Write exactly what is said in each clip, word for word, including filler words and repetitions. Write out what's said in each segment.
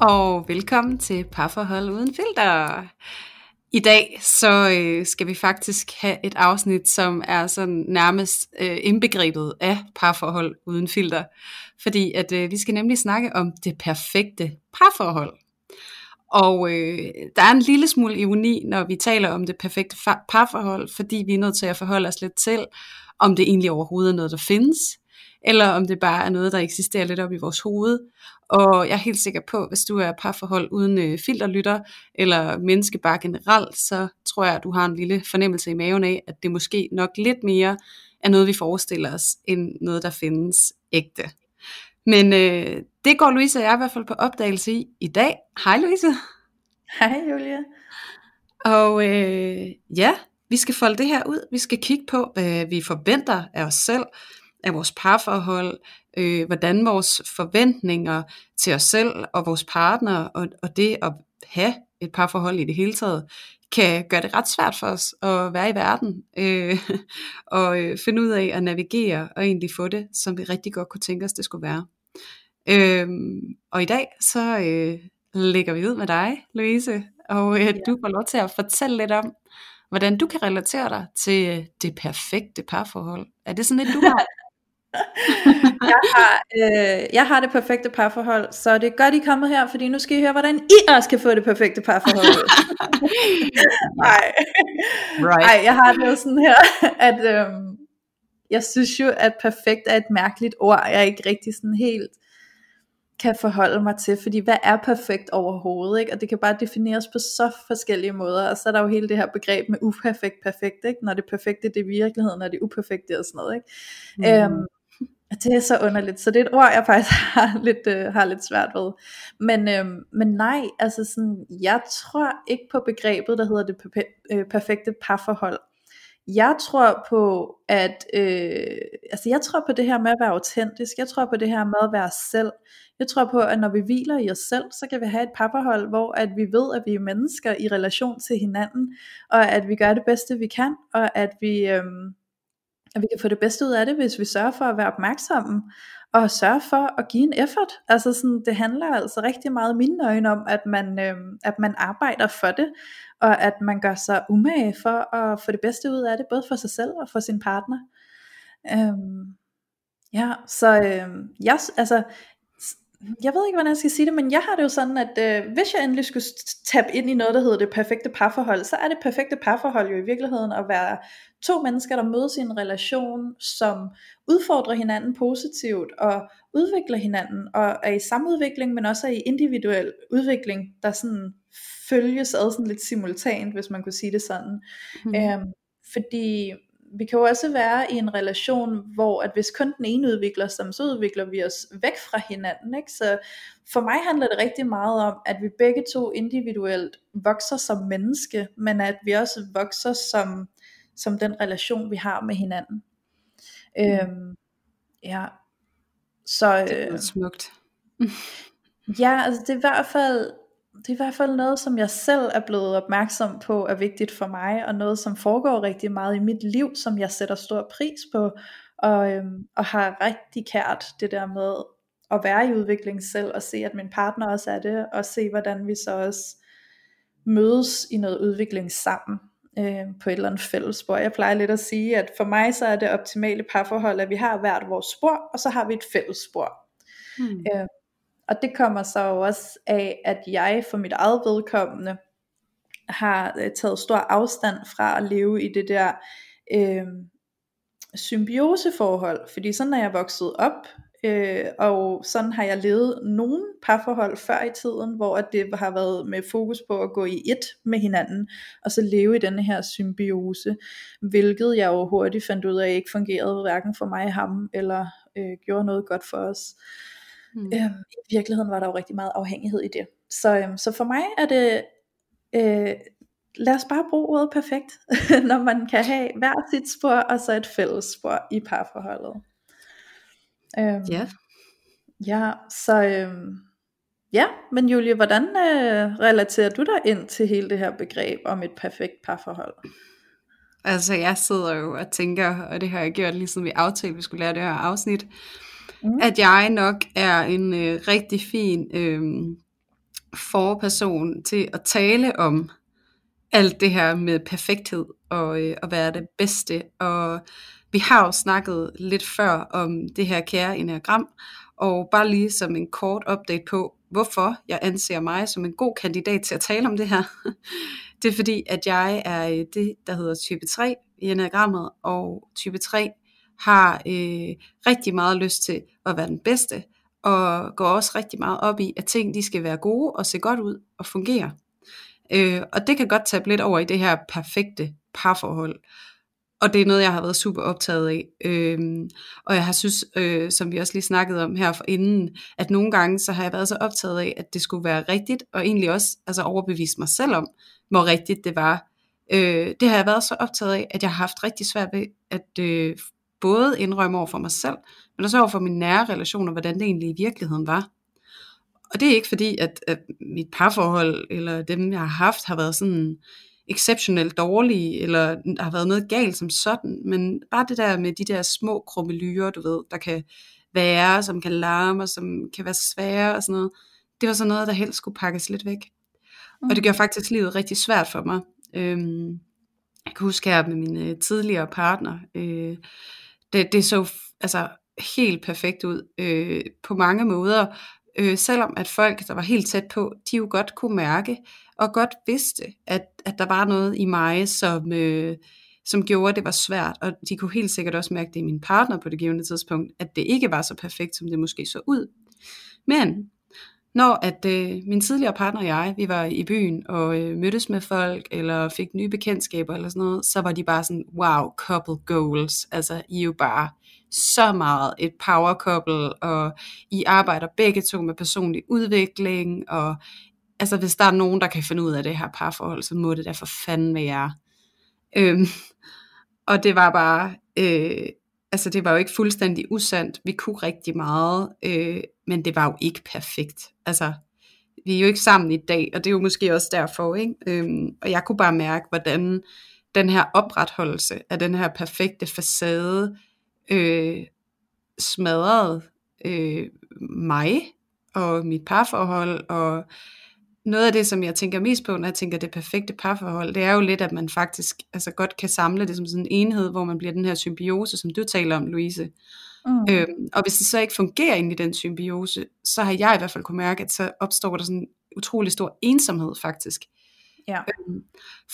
og velkommen til Parforhold Uden Filter. I dag så øh, skal vi faktisk have et afsnit, som er sådan nærmest øh, indbegrebet af Parforhold Uden Filter. Fordi at øh, vi skal nemlig snakke om det perfekte parforhold. Og øh, der er en lille smule ironi, når vi taler om det perfekte fa- parforhold, fordi vi er nødt til at forholde os lidt til, om det egentlig overhovedet er noget, der findes, eller om det bare er noget, der eksisterer lidt op i vores hoved. Og jeg er helt sikker på, hvis du er parforhold uden øh, filterlytter, eller menneske bare generelt, så tror jeg, at du har en lille fornemmelse i maven af, at det måske nok lidt mere er noget, vi forestiller os, end noget, der findes ægte. Men øh, det går Louise og jeg i hvert fald på opdagelse i i dag. Hej Louise. Hej Julia. Og øh, ja, vi skal folde det her ud. Vi skal kigge på, hvad vi forventer af os selv, af vores parforhold, øh, hvordan vores forventninger til os selv og vores partner og, og det at have et parforhold i det hele taget, kan gøre det ret svært for os at være i verden, øh, og finde ud af at navigere og egentlig få det, som vi rigtig godt kunne tænke os, det skulle være. Øh, og i dag så øh, lægger vi ud med dig, Louise, og øh, ja. Du får lov til at fortælle lidt om, hvordan du kan relatere dig til det perfekte parforhold. Er det sådan lidt, du har? jeg, har, øh, jeg har det perfekte parforhold, så det er godt, I er kommet her, fordi nu skal I høre, hvordan I også kan få det perfekte parforhold. Nej, right. Ej, jeg har det jo sådan her, at øh, jeg synes jo, at perfekt er et mærkeligt ord, jeg ikke rigtig sådan helt kan forholde mig til, fordi hvad er perfekt overhovedet, ikke? Og det kan bare defineres på så forskellige måder, og så er der jo hele det her begreb med uperfekt perfekt, ikke? Når det perfekte, det er virkeligheden, når det uperfekte og sådan noget, ikke? Mm. Øhm, det er så underligt, så det er et ord, jeg faktisk har lidt, øh, har lidt svært ved, men, øhm, men nej, altså sådan, jeg tror ikke på begrebet, der hedder det perpe- øh, perfekte parforhold. Jeg tror på, at, øh, altså jeg tror på det her med at være autentisk, jeg tror på det her med at være os selv, jeg tror på, at når vi hviler i os selv, så kan vi have et parforhold, hvor at vi ved, at vi er mennesker i relation til hinanden, og at vi gør det bedste vi kan, og at vi, øh, at vi kan få det bedste ud af det, hvis vi sørger for at være opmærksomme, og sørge for at give en effort. Altså sådan, det handler altså rigtig meget i mine øjne om, at man, øh, at man arbejder for det, og at man gør sig umage for at få det bedste ud af det, både for sig selv og for sin partner. Øhm, ja, så øh, jeg, altså, jeg ved ikke, hvordan jeg skal sige det, men jeg har det jo sådan, at øh, hvis jeg endelig skulle tabe ind i noget, der hedder det perfekte parforhold, så er det perfekte parforhold jo i virkeligheden at være to mennesker, der mødes i en relation, som udfordrer hinanden positivt og udvikler hinanden, og er i samudvikling, men også er i individuel udvikling, der sådan følges ad sådan lidt simultant, hvis man kunne sige det sådan. Mm. Øhm, fordi vi kan jo også være i en relation, hvor at hvis kun den ene udvikler sig, så udvikler vi os væk fra hinanden, ikke? Så for mig handler det rigtig meget om, at vi begge to individuelt vokser som menneske, men at vi også vokser som, som den relation, vi har med hinanden. Mm. Øhm, ja. Så, øh, det er smukt. Ja, altså det er i hvert fald... Det er i hvert fald noget, som jeg selv er blevet opmærksom på, er vigtigt for mig, og noget, som foregår rigtig meget i mit liv, som jeg sætter stor pris på, og, øhm, og har rigtig kært det der med at være i udvikling selv, og se, at min partner også er det, og se, hvordan vi så også mødes i noget udvikling sammen, øh, på et eller andet fælles spor. Jeg plejer lidt at sige, at for mig så er det optimale parforhold, at vi har hvert vores spor, og så har vi et fælles spor. Hmm. Øh, Og det kommer så også af, at jeg for mit eget vedkommende har øh, taget stor afstand fra at leve i det der øh, symbioseforhold. Fordi sådan er jeg vokset op, øh, og sådan har jeg levet nogle parforhold før i tiden, hvor det har været med fokus på at gå i ét med hinanden, og så leve i denne her symbiose, hvilket jeg jo hurtigt fandt ud af ikke fungerede hverken for mig og ham, eller øh, gjorde noget godt for os. Mm. Øhm, I virkeligheden var der jo rigtig meget afhængighed i det. Så, øhm, så for mig er det, øh, lad os bare bruge ordet perfekt, når man kan have hver sit spor, og så et fælles spor i parforholdet. Øhm, yeah. Ja, så øhm, ja, men Julie, hvordan øh, relaterer du dig ind til hele det her begreb om et perfekt parforhold? Altså jeg sidder jo og tænker, og det har jeg gjort lige siden vi aftalte, vi skulle lave det her afsnit, mm. at jeg nok er en øh, rigtig fin øh, forperson til at tale om alt det her med perfekthed og øh, at være det bedste. Og vi har jo snakket lidt før om det her kære enagram, og bare lige som en kort update på, hvorfor jeg anser mig som en god kandidat til at tale om det her. Det er fordi, at jeg er det, der hedder type tre i enagrammet, og type tre har øh, rigtig meget lyst til at være den bedste, og går også rigtig meget op i, at ting de skal være gode og se godt ud og fungere. Øh, og det kan godt tabe lidt over i det her perfekte parforhold. Og det er noget, jeg har været super optaget af. Øhm, og jeg har synes, øh, som vi også lige snakkede om her forinden, at nogle gange, så har jeg været så optaget af, at det skulle være rigtigt, og egentlig også altså overbevise mig selv om, hvor rigtigt det var. Øh, det har jeg været så optaget af, at jeg har haft rigtig svært ved, at øh, både indrømme over for mig selv, men også over for mine nære relationer, hvordan det egentlig i virkeligheden var. Og det er ikke fordi, at, at mit parforhold, eller dem jeg har haft, har været sådan exceptionelt dårlige, eller der har været noget galt som sådan, men bare det der med de der små krummelyrer, du ved, der kan være, som kan larme, og som kan være svære og sådan noget, det var sådan noget, der helst skulle pakkes lidt væk. Mm. Og det gjorde faktisk livet rigtig svært for mig. Øhm, jeg kan huske her med mine tidligere partner, øh, det, det så altså helt perfekt ud, øh, på mange måder, øh, selvom at folk, der var helt tæt på, de jo godt kunne mærke, og godt vidste, at, at der var noget i mig, som, øh, som gjorde, at det var svært. Og de kunne helt sikkert også mærke det i min partner på det givende tidspunkt, at det ikke var så perfekt, som det måske så ud. Men når at øh, min tidligere partner og jeg, vi var i byen og øh, mødtes med folk, eller fik nye bekendtskaber eller sådan noget, så var de bare sådan, wow, couple goals. Altså, I er jo bare så meget et power couple, og I arbejder begge to med personlig udvikling, og altså hvis der er nogen, der kan finde ud af det her parforhold, så må det da for fanden være. Øhm, og det var bare, øh, altså det var jo ikke fuldstændig usandt. Vi kunne rigtig meget, øh, men det var jo ikke perfekt. Altså vi er jo ikke sammen i dag, og det er jo måske også derfor, ikke? Øhm, og jeg kunne bare mærke, hvordan den her opretholdelse af den her perfekte facade øh, smadrede øh, mig og mit parforhold. Og noget af det, som jeg tænker mest på, når jeg tænker det perfekte parforhold, det er jo lidt, at man faktisk altså godt kan samle det som sådan en enhed, hvor man bliver den her symbiose, som du taler om, Louise. Mm. Øhm, og hvis det så ikke fungerer ind i den symbiose, så har jeg i hvert fald kunne mærke, at så opstår der sådan en utrolig stor ensomhed faktisk. Ja. Øhm,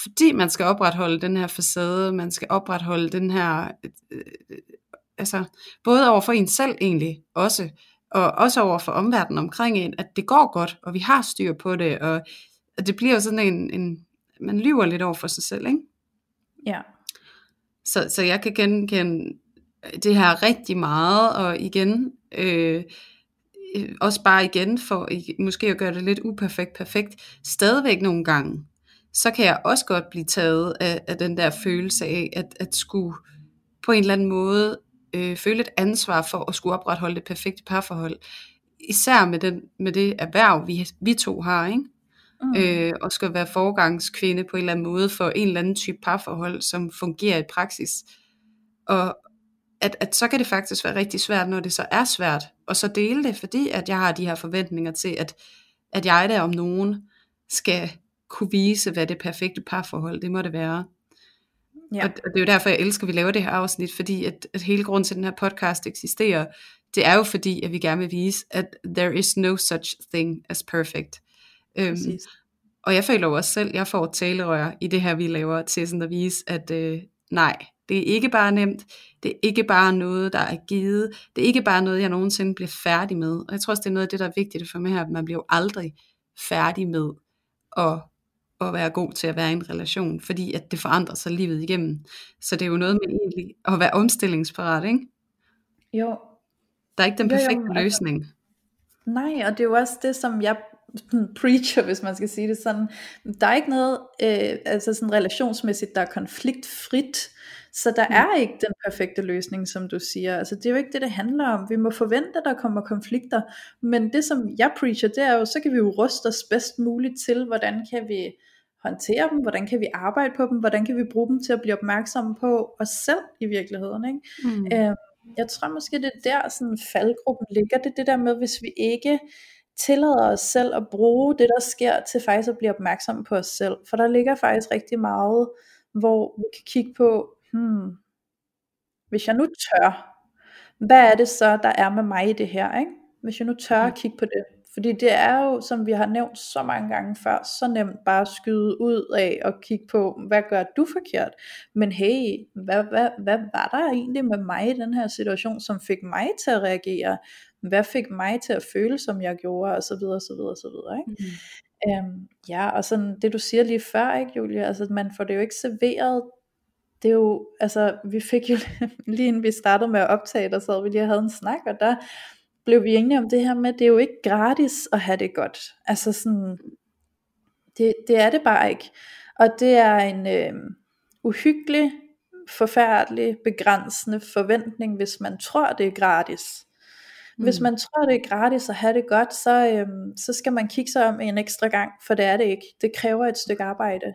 fordi man skal opretholde den her facade, man skal opretholde den her, øh, øh, altså både over for en selv egentlig også, og også over for omverdenen omkring en, at det går godt, og vi har styr på det, og det bliver jo sådan en, en man lyver lidt over for sig selv, ikke? Ja. Så, så jeg kan genkende det her rigtig meget, og igen, øh, også bare igen, for måske at gøre det lidt uperfekt perfekt, stadigvæk nogle gange, så kan jeg også godt blive taget af, af den der følelse af, at, at skulle på en eller anden måde, Øh, føle et ansvar for at skulle opretholde det perfekte parforhold, især med, den, med det erhverv vi, vi to har, ikke? Mm. Øh, og skal være foregangskvinde på en eller anden måde for en eller anden type parforhold, som fungerer i praksis, og at, at så kan det faktisk være rigtig svært, når det så er svært, og så dele det, fordi at jeg har de her forventninger til, at, at jeg der om nogen skal kunne vise, hvad det perfekte parforhold det måtte være. Ja. Og det er jo derfor, jeg elsker, at vi laver det her afsnit, fordi at, at hele grunden til, den her podcast eksisterer, det er jo fordi, at vi gerne vil vise, at there is no such thing as perfect. Øhm, og jeg føler jo også selv, jeg får et talerør i det her, vi laver, til sådan at vise, at øh, nej, det er ikke bare nemt, det er ikke bare noget, der er givet, det er ikke bare noget, jeg nogensinde bliver færdig med. Og jeg tror også, det er noget af det, der er vigtigt for mig her, at man bliver jo aldrig færdig med at at være god til at være i en relation, fordi at det forandrer sig livet igennem. Så det er jo noget med egentlig at være omstillingsparat, ikke? Jo. Der er ikke den perfekte jo, jo, løsning. Altså, Nej, og det er jo også det, som jeg preacher, hvis man skal sige det sådan. Der er ikke noget øh, altså sådan relationsmæssigt, der er konfliktfrit. Så der er ikke den perfekte løsning, som du siger. Altså det er jo ikke det, det handler om. Vi må forvente, at der kommer konflikter. Men det, som jeg preacher, det er jo, så kan vi jo ruste os bedst muligt til, hvordan kan vi håndtere dem, hvordan kan vi arbejde på dem, hvordan kan vi bruge dem til at blive opmærksomme på os selv i virkeligheden, ikke? Mm. Øh, jeg tror måske, det er der, sådan faldgruppen ligger. Det er det der med, hvis vi ikke tillader os selv at bruge det, der sker, til faktisk at blive opmærksomme på os selv. For der ligger faktisk rigtig meget, hvor vi kan kigge på, hmm, hvis jeg nu tør, hvad er det så, der er med mig i det her, ikke? Hvis jeg nu tør at kigge på det. Fordi det er jo, som vi har nævnt så mange gange før, så nemt bare at skyde ud af og kigge på, hvad gør du forkert? Men hey, hvad, hvad, hvad var der egentlig med mig i den her situation, som fik mig til at reagere? Hvad fik mig til at føle, som jeg gjorde? Og så videre, og så videre, og så videre, ikke? Mm. Øhm, ja, og sådan det du siger lige før, ikke, Julia? Altså man får det jo ikke serveret. Det er jo, altså vi fik jo, lige inden vi startede med at optage, der sad vi lige og havde en snak, og der blev vi enige om det her med, det er jo ikke gratis at have det godt. Altså sådan, det, det er det bare ikke. Og det er en øh, uhyggelig, forfærdelig, begrænsende forventning, hvis man tror, det er gratis. Mm. Hvis man tror, det er gratis at have det godt, så, øh, så skal man kigge sig om en ekstra gang, for det er det ikke. Det kræver et stykke arbejde.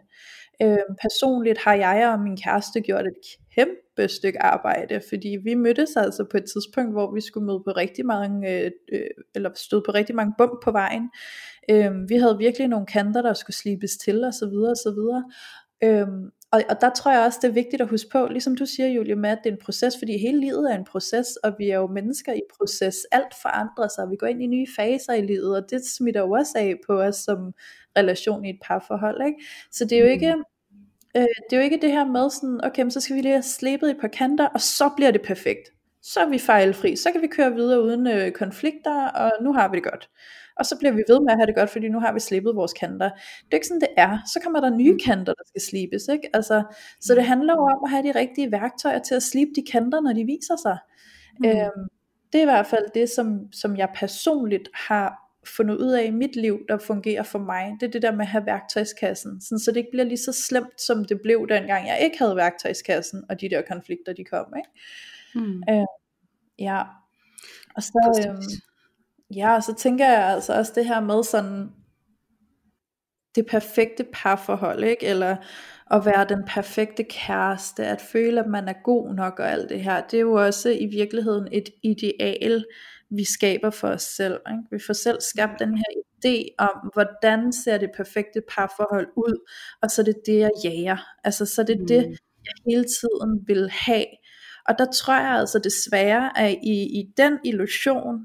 Øh, personligt har jeg og min kæreste gjort et kæmpe stykke arbejde, fordi vi mødtes altså på et tidspunkt, hvor vi skulle møde på rigtig mange øh, eller stod på rigtig mange bump på vejen. Øh, vi havde virkelig nogle kanter, der skulle slibes til og så videre og så videre. Øh, og, og der tror jeg også, det er vigtigt at huske på, ligesom du siger, Julie, med at det er en proces, fordi hele livet er en proces, og vi er jo mennesker i proces. Alt forandrer sig, og vi går ind i nye faser i livet, og det smitter jo også af på os som relation i et parforhold, ikke? Så det er jo ikke øh, det er jo ikke det her med sådan, okay, så skal vi lige have slebet et par kanter, og så bliver det perfekt, så er vi fejlfri, så kan vi køre videre uden øh, konflikter, og nu har vi det godt, og så bliver vi ved med at have det godt, fordi nu har vi slebet vores kanter. Det er ikke sådan det er, så kommer der nye kanter, der skal slibes, ikke? Altså, så det handler jo om at have de rigtige værktøjer til at slibe de kanter, når de viser sig. Mm. øhm, det er i hvert fald det, som, som jeg personligt har fundet ud af i mit liv, der fungerer for mig. Det er det der med at have værktøjskassen, sådan, så det ikke bliver lige så slemt, som det blev dengang jeg ikke havde værktøjskassen, og de der konflikter, de kom, ikke? Mm. Øh, ja. Og så, øh, ja, og så tænker jeg altså også det her med sådan det perfekte parforhold, ikke? Eller at være den perfekte kæreste, at føle, at man er god nok og alt det her. Det er jo også i virkeligheden et ideal, vi skaber for os selv, ikke? Vi får selv skabt den her idé om, hvordan ser det perfekte parforhold ud, og så er det det, jeg jager. Altså så er det mm. det, jeg hele tiden vil have. Og der tror jeg altså desværre, at i, i den illusion,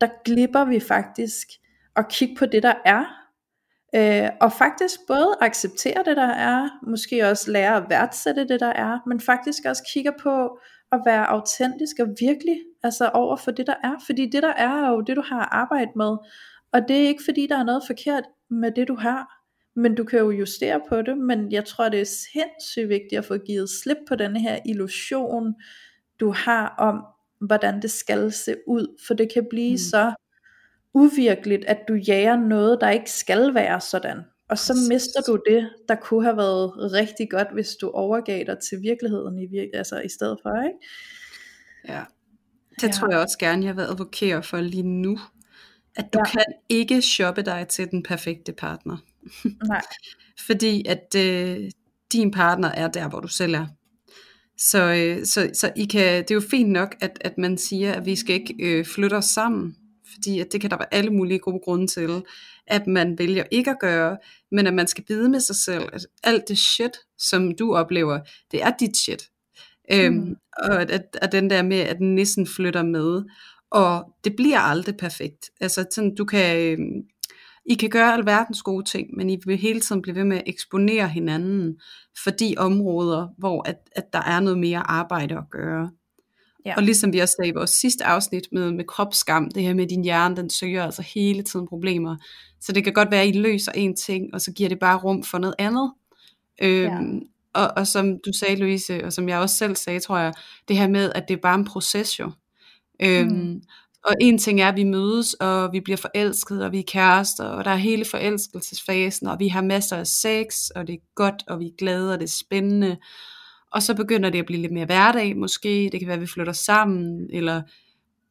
der glipper vi faktisk at kigge på det, der er. Øh, og faktisk både acceptere det, der er, måske også lære at værdsætte det, der er, men faktisk også kigger på at være autentisk og virkelig, altså over for det, der er. Fordi det, der er, er jo det, du har arbejdet med. Og det er ikke fordi, der er noget forkert med det, du har, men du kan jo justere på det. Men jeg tror, det er sindssygt vigtigt at få givet slip på denne her illusion, du har om, hvordan det skal se ud. For det kan blive mm. så uvirkeligt, at du jager noget, der ikke skal være sådan. Og så mister du det, der kunne have været rigtig godt, hvis du overgav dig til virkeligheden i, virke, altså i stedet for, ikke? Ja, det ja. tror jeg også gerne, jeg vil advokere for lige nu. At du ja. kan ikke shoppe dig til den perfekte partner. Nej. Fordi at øh, din partner er der, hvor du selv er. Så, øh, så, så I kan, det er jo fint nok, at, at man siger, at vi skal ikke øh, flytte os sammen. Fordi at det kan der være alle mulige gode grunde til, at man vælger ikke at gøre, men at man skal bide med sig selv, at alt det shit, som du oplever, det er dit shit. Mm. Øhm, og at, at, at den der med, at nissen flytter med, og det bliver aldrig perfekt. Altså sådan, du kan, øhm, I kan gøre alverdens gode ting, men I vil hele tiden blive ved med at eksponere hinanden for de områder, hvor at, at der er noget mere arbejde at gøre. Ja. Og ligesom vi også sagde i vores sidste afsnit med, med kropsskam, det her med din hjerne, den søger altså hele tiden problemer. Så det kan godt være, at I løser en ting, og så giver det bare rum for noget andet. Øhm, ja. og, og som du sagde, Louise, og som jeg også selv sagde, tror jeg, det her med, at det er bare en proces jo. Øhm, mm. Og en ting er, at vi mødes, og vi bliver forelskede, og vi er kærester, og der er hele forelskelsesfasen, og vi har masser af sex, og det er godt, og vi er glade, og det er spændende. Og så begynder det at blive lidt mere hverdag måske, det kan være, at vi flytter sammen, eller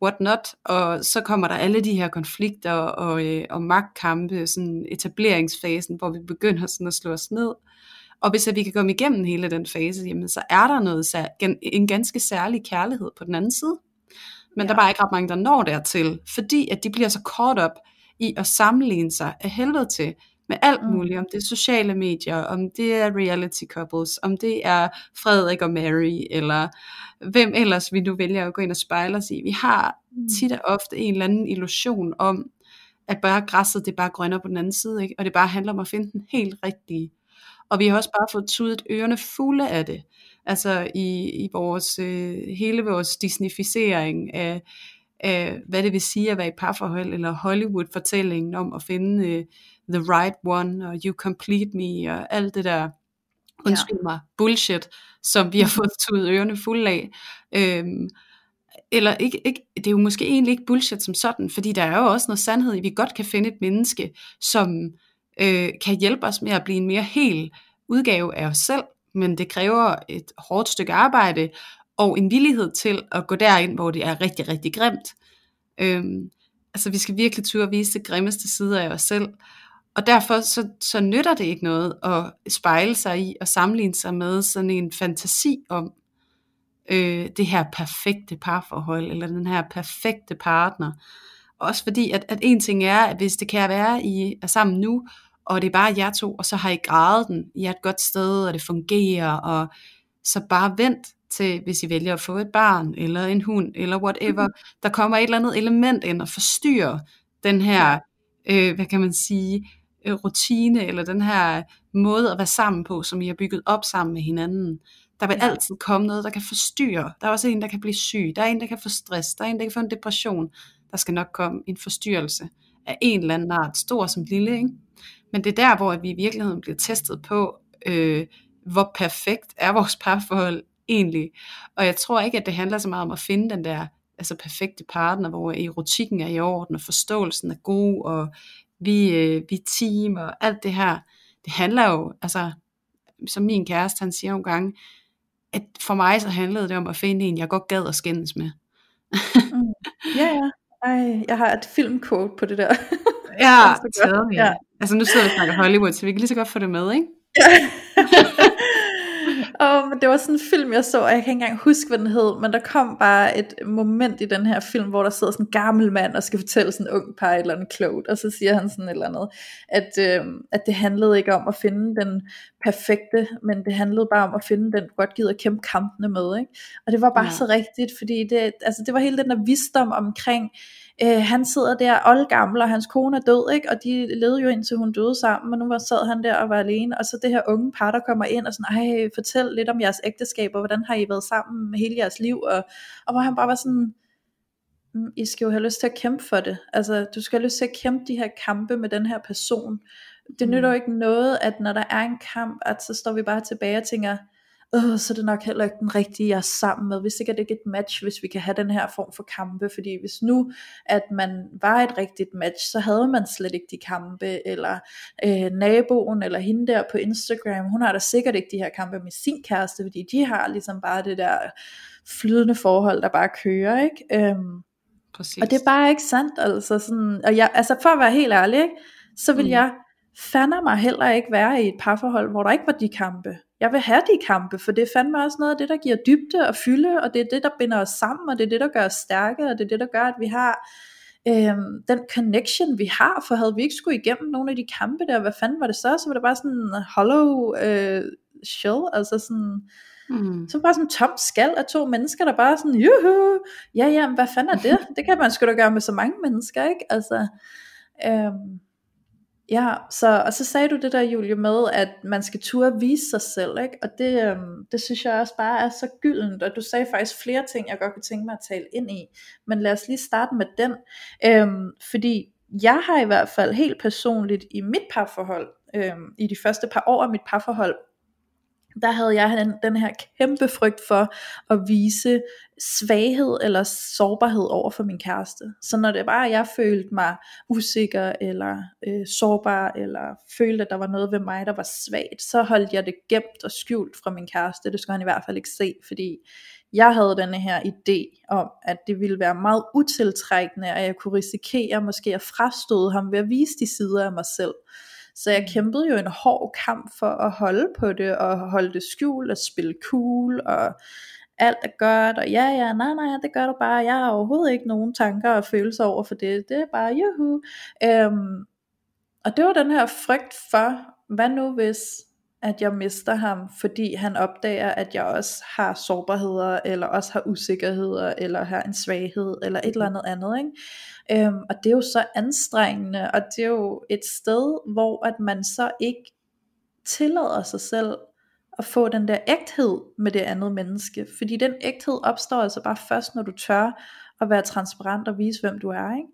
what not, og så kommer der alle de her konflikter og, øh, og magtkampe, sådan etableringsfasen, hvor vi begynder sådan at slå os ned. Og hvis vi kan komme igennem hele den fase, jamen, så er der noget, en ganske særlig kærlighed på den anden side. Men ja. Der er bare ikke ret mange, der når dertil, fordi at de bliver så caught up i at sammenligne sig af helvede til med alt muligt, om det er sociale medier, om det er reality couples, om det er Frederik og Mary, eller hvem ellers vi nu vælger at gå ind og spejle os i. Vi har tit og ofte en eller anden illusion om, at bare græsset, det er bare grønnere på den anden side, ikke? Og det bare handler om at finde den helt rigtige. Og vi har også bare fået tudet ørerne fulde af det, altså i, i vores, øh, hele vores disneyficering af, af, hvad det vil sige at være i parforhold, eller Hollywood-fortællingen om at finde øh, the right one, og you complete me, og alt det der, undskyld ja. mig, bullshit, som vi har fået tudet ørerne fulde af. Øhm, eller ikke, ikke, det er jo måske egentlig ikke bullshit som sådan, fordi der er jo også noget sandhed i, at vi godt kan finde et menneske, som øh, kan hjælpe os med at blive en mere hel udgave af os selv, men det kræver et hårdt stykke arbejde, og en villighed til at gå derind, hvor det er rigtig, rigtig grimt. Øhm, altså vi skal virkelig turde at vise det grimmeste side af os selv, og derfor så, så nytter det ikke noget at spejle sig i og sammenligne sig med sådan en fantasi om øh, det her perfekte parforhold, eller den her perfekte partner. Også fordi, at, at en ting er, at hvis det kan være, I er sammen nu, og det er bare jer to, og så har I gradet den, I er et godt sted, og det fungerer, og så bare vent til, hvis I vælger at få et barn, eller en hund, eller whatever, der kommer et eller andet element ind og forstyrrer den her, øh, hvad kan man sige, øh, rutine, eller den her måde at være sammen på, som I har bygget op sammen med hinanden. Der vil altid komme noget, der kan forstyrre. Der er også en, der kan blive syg, der er en, der kan få stress, der er en, der kan få en depression, der skal nok komme en forstyrrelse af en eller anden art, stor som lille, ikke? Men det er der, hvor vi i virkeligheden bliver testet på, øh, hvor perfekt er vores parforhold egentlig. Og jeg tror ikke, at det handler så meget om at finde den der altså perfekte partner, hvor erotikken er i orden, og forståelsen er god, og vi, øh, vi team, og alt det her. Det handler jo, altså, som min kæreste, han siger nogle gange, at for mig så handlede det om at finde en, jeg godt gad at skændes med. mm. Ja, ja. Ej, jeg har et filmquote på det der. Ja, taget, ja. ja, altså nu sidder vi og snakker Hollywood, så vi kan lige så godt få det med, ikke? Ja. Og det var sådan en film, jeg så, og jeg kan ikke engang huske, hvad den hed, men der kom bare et moment i den her film, hvor der sidder sådan en gammel mand og skal fortælle sådan en ung par et eller andet klogt, og så siger han sådan et eller andet, at, øh, at det handlede ikke om at finde den perfekte, men det handlede bare om at finde den, du godt gider at kæmpe kampene med, ikke? Og det var bare ja. så rigtigt, fordi det, altså, det var hele den der visdom omkring, øh, han sidder der oldgammel, og hans kone er død, ikke? Og de levede jo indtil hun døde sammen, og nu var, sad han der og var alene, og så det her unge par, der kommer ind og sådan, ej, fortæl lidt om jeres ægteskab, og hvordan har I været sammen hele jeres liv, og, og hvor han bare var sådan, I skal jo have lyst til at kæmpe for det, altså du skal have lyst til at kæmpe de her kampe med den her person, det mm. nytter jo ikke noget, at når der er en kamp, at så står vi bare tilbage og tænker, åh, så er det nok heller ikke den rigtige, jeg er sammen med, hvis ikke er det ikke et match, hvis vi kan have den her form for kampe, fordi hvis nu, at man var et rigtigt match, så havde man slet ikke de kampe, eller øh, naboen, eller hende der på Instagram, hun har da sikkert ikke de her kampe med sin kæreste, fordi de har ligesom bare det der flydende forhold, der bare kører, ikke? Øhm, Præcis. Og det er bare ikke sandt, altså sådan, og jeg, altså for at være helt ærlig, ikke, så vil mm. jeg fandme mig heller ikke være i et parforhold, hvor der ikke var de kampe. Jeg vil have de kampe, for det er fandme også noget af det, der giver dybde og fylde, og det er det, der binder os sammen, og det er det, der gør os stærke, og det er det, der gør, at vi har øhm, den connection, vi har, for havde vi ikke skulle igennem nogle af de kampe der, hvad fanden var det så? Så var det bare sådan en hollow øh, shell, altså sådan, mm. så bare sådan en tom skal af to mennesker, der bare sådan, juhu, ja, ja, hvad fanden er det? Det kan man sgu da gøre med så mange mennesker, ikke? Altså, øhm, ja, så, og så sagde du det der, Julie, med, at man skal turde vise sig selv, ikke? Og det, øhm, det synes jeg også bare er så gyldent, og du sagde faktisk flere ting, jeg godt kunne tænke mig at tale ind i, men lad os lige starte med den, øhm, fordi jeg har i hvert fald helt personligt i mit parforhold, øhm, i de første par år af mit parforhold, der havde jeg den her kæmpe frygt for at vise svaghed eller sårbarhed over for min kæreste. Så når det var, at jeg følte mig usikker eller øh, sårbar, eller følte, at der var noget ved mig, der var svagt, så holdt jeg det gemt og skjult fra min kæreste. Det skulle han i hvert fald ikke se, fordi jeg havde denne her idé om, at det ville være meget utiltrækkende, og jeg kunne risikere måske at frastøde ham ved at vise de sider af mig selv. Så jeg kæmpede jo en hård kamp for at holde på det, og holde det skjult, og spille cool, og alt er godt, og ja, ja, nej, nej, det gør du bare, jeg har overhovedet ikke nogen tanker og følelser over for det, det er bare juhu. Øhm, og det var den her frygt for, hvad nu hvis, at jeg mister ham, fordi han opdager, at jeg også har sårbarheder, eller også har usikkerheder, eller har en svaghed, eller et eller andet andet, ikke? Øhm, og det er jo så anstrengende, og det er jo et sted, hvor at man så ikke tillader sig selv at få den der ægthed med det andet menneske, fordi den ægthed opstår altså bare først, når du tør at være transparent og vise, hvem du er, ikke?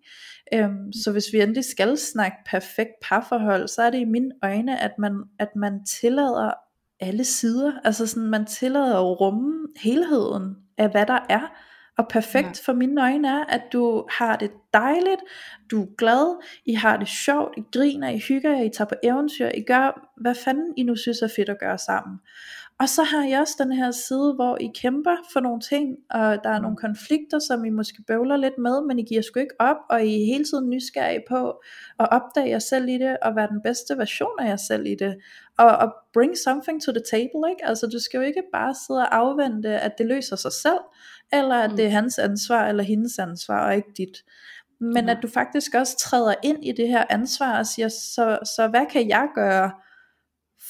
Øhm, så hvis vi endelig skal snakke perfekt parforhold, så er det i mine øjne, at man, at man tillader alle sider, altså sådan, man tillader at rumme helheden af, hvad der er, og perfekt for mine øjne er, at du har det dejligt, du er glad, I har det sjovt, I griner, I hygger, I tager på eventyr, I gør, hvad fanden I nu synes er fedt at gøre sammen. Og så har jeg også den her side, hvor I kæmper for nogle ting, og der er nogle konflikter, som I måske bøvler lidt med, men I giver sgu ikke op, og I er hele tiden nysgerrige på at opdage jer selv i det, og være den bedste version af jer selv i det, og, og bring something to the table, ikke? Altså du skal jo ikke bare sidde og afvente, at det løser sig selv, eller at det er hans ansvar, eller hendes ansvar, og ikke dit. Men at du faktisk også træder ind i det her ansvar, og siger, så, så hvad kan jeg gøre,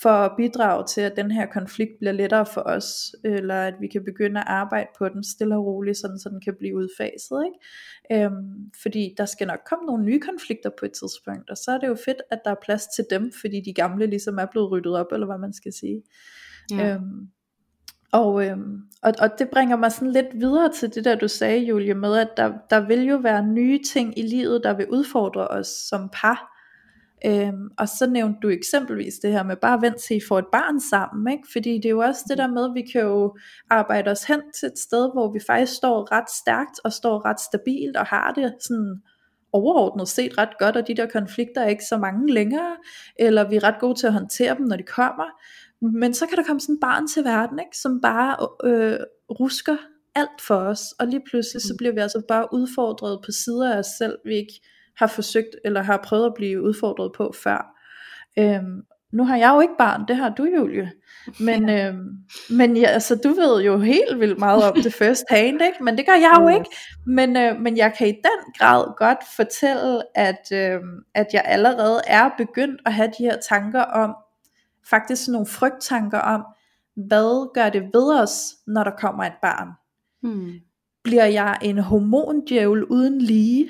for at bidrage til, at den her konflikt bliver lettere for os, eller at vi kan begynde at arbejde på den stille og roligt, sådan så den kan blive udfaset, ikke? Øhm, fordi der skal nok komme nogle nye konflikter på et tidspunkt, og så er det jo fedt, at der er plads til dem, fordi de gamle ligesom er blevet ryddet op, eller hvad man skal sige. Ja. Øhm, og, øhm, og, og det bringer mig sådan lidt videre til det der, du sagde, Julie, med, at der, der vil jo være nye ting i livet, der vil udfordre os som par. Øhm, og så nævnte du eksempelvis det her med bare vent til I får et barn sammen, ikke? Fordi det er jo også det der med, vi kan jo arbejde os hen til et sted, hvor vi faktisk står ret stærkt og står ret stabilt og har det sådan overordnet set ret godt, og de der konflikter er ikke så mange længere, eller vi er ret gode til at håndtere dem, når de kommer. Men så kan der komme sådan et barn til verden, ikke? Som bare øh, rusker alt for os, og lige pludselig så bliver vi altså bare udfordret på sider af os selv, vi ikke har forsøgt, eller har prøvet at blive udfordret på før. Øhm, nu har jeg jo ikke barn, det har du, Julie. Men, ja. øhm, men ja, altså, du ved jo helt vildt meget om det first hand, ikke? Men det gør jeg jo ikke. Men, øh, men jeg kan i den grad godt fortælle, at, øh, at jeg allerede er begyndt at have de her tanker om, faktisk nogle frygttanker om, hvad gør det ved os, når der kommer et barn? Hmm. Bliver jeg en hormondjævel uden lige?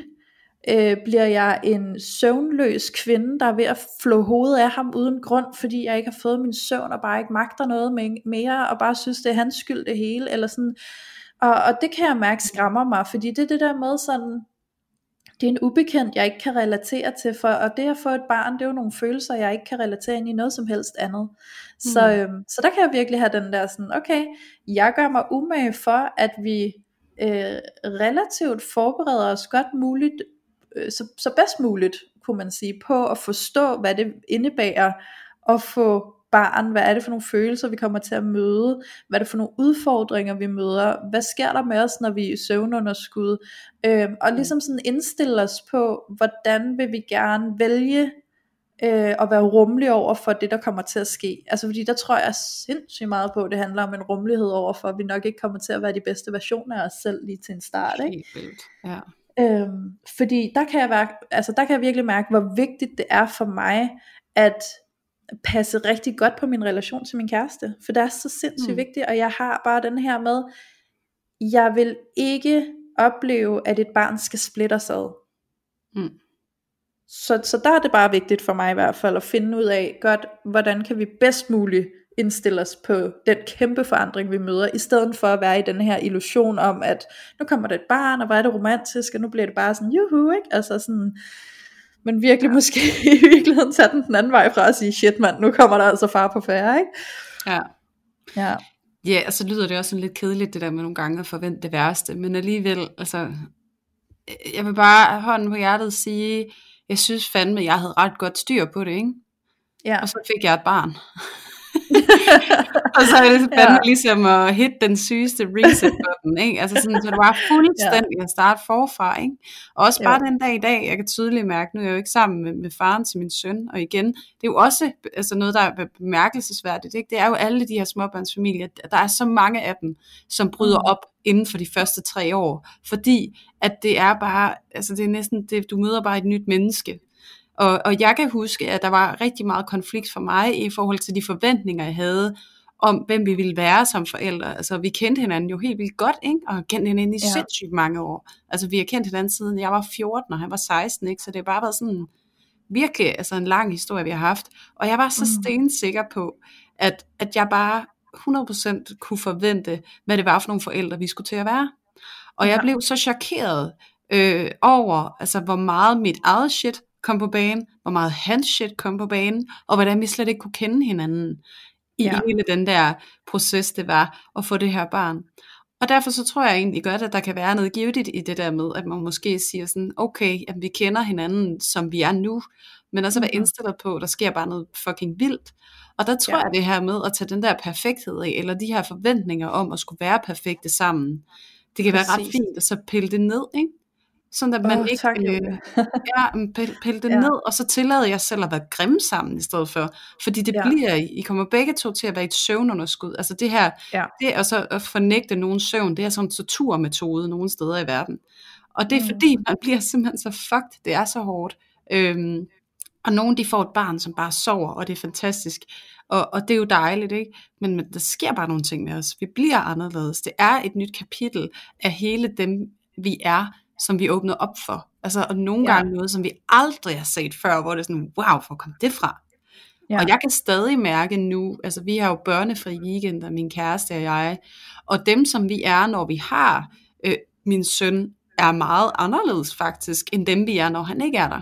Øh, bliver jeg en søvnløs kvinde, der er ved at flå hovedet af ham uden grund, fordi jeg ikke har fået min søvn, og bare ikke magter noget mere, og bare synes, det er hans skyld det hele, eller sådan. Og, og det kan jeg mærke skræmmer mig, fordi det er det der med sådan, det er en ubekendt, jeg ikke kan relatere til, for, og det at få et barn, det er jo nogle følelser, jeg ikke kan relatere ind i noget som helst andet. Så, mm. øhm, så der kan jeg virkelig have den der sådan, okay, jeg gør mig umage for, at vi øh, relativt forbereder os godt muligt, Så, så bedst muligt, kunne man sige, på at forstå, hvad det indebærer at få barn, hvad er det for nogle følelser, vi kommer til at møde, hvad er det for nogle udfordringer, vi møder, hvad sker der med os, når vi er søvnunderskud, øhm, og ligesom sådan indstille os på, hvordan vil vi gerne vælge øh, at være rummelig over for det, der kommer til at ske, altså fordi der tror jeg sindssygt meget på, det handler om en rummelighed over for, at vi nok ikke kommer til at være de bedste versioner af os selv, lige til en start, ikke? Helt, ja. Øhm, fordi der kan, jeg være, altså der kan jeg virkelig mærke, hvor vigtigt det er for mig at passe rigtig godt på min relation til min kæreste, for det er så sindssygt mm. vigtigt, og jeg har bare den her med, jeg vil ikke opleve, at et barn skal splitte os ad. Mm. Så, så der er det bare vigtigt for mig i hvert fald at finde ud af godt, hvordan kan vi bedst muligt indstille os på den kæmpe forandring, vi møder, i stedet for at være i den her illusion om, at nu kommer der et barn, og hvor er det romantisk, og nu bliver det bare sådan, juhu, ikke? Altså sådan, men virkelig ja. måske i virkeligheden tage den den anden vej fra, og sige, shit mand, nu kommer der altså far på færre, ikke? Ja. Ja. Ja, og så lyder det også sådan lidt kedeligt, det der med nogle gange at forvente det værste, men alligevel, altså, jeg vil bare hånden på hjertet sige, jeg synes fandme, jeg havde ret godt styr på det, ikke? Ja. Og så fik jeg et barn. Og så er det fandme ja. ligesom at hit den sygeste reset-button, ikke? Altså sådan, så det var fuldstændig at starte forfra, ikke? Og også bare jo. den dag i dag, jeg kan tydeligt mærke, nu er jeg jo ikke sammen med, med faren til min søn, og igen, det er jo også altså noget, der er bemærkelsesværdigt, ikke? Det er jo alle de her småbørnsfamilier, der er så mange af dem, som bryder op inden for de første tre år, fordi at det er bare, altså det er næsten, det, du møder bare et nyt menneske. Og, og jeg kan huske, at der var rigtig meget konflikt for mig i forhold til de forventninger, jeg havde om, hvem vi ville være som forældre. Altså, vi kendte hinanden jo helt vildt godt, ikke? Og kendte hinanden i ja. sindssygt mange år. Altså, vi har kendt hinanden siden jeg var fjorten, og han var seksten, ikke? Så det har bare været sådan virkelig altså en lang historie, vi har haft. Og jeg var så mm. stensikker på, at, at jeg bare hundrede procent kunne forvente, hvad det var for nogle forældre, vi skulle til at være. Og ja. jeg blev så chokeret øh, over, altså, hvor meget mit eget shit kom på banen, hvor meget hans shit kom på banen, og hvordan vi slet ikke kunne kende hinanden i ja. hele den der proces, det var at få det her barn. Og derfor så tror jeg egentlig godt, at der kan være noget givetigt i det der med, at man måske siger sådan, okay, at vi kender hinanden, som vi er nu, men også at være indstillet på, at der sker bare noget fucking vildt. Og der tror ja. jeg det her med at tage den der perfekthed af, eller de her forventninger om at skulle være perfekte sammen, det kan Præcis. være ret fint, og så pille det ned, ikke? Sådan at man oh, ikke tak, øh, ja, pille, pille det ja. ned, og så tillader jeg selv at være grimme sammen i stedet for, fordi det ja. bliver, I kommer begge to til at være et søvnunderskud, altså det her, ja. det og så at fornægte nogen søvn, det er sådan en torturmetode nogle steder i verden, og det er mm. fordi man bliver simpelthen så fucked, det er så hårdt, øhm, og nogen de får et barn, som bare sover, og det er fantastisk, og, og det er jo dejligt, ikke? Men, men der sker bare nogle ting med os, vi bliver anderledes, det er et nyt kapitel af hele dem vi er, som vi åbnede op for. Altså, og nogle gange ja. noget, som vi aldrig har set før, hvor det er sådan, wow, hvor kom det fra? Ja. Og jeg kan stadig mærke nu, altså vi har jo børnefri weekender, min kæreste og jeg, og dem som vi er, når vi har, øh, min søn er meget anderledes faktisk, end dem vi er, når han ikke er der.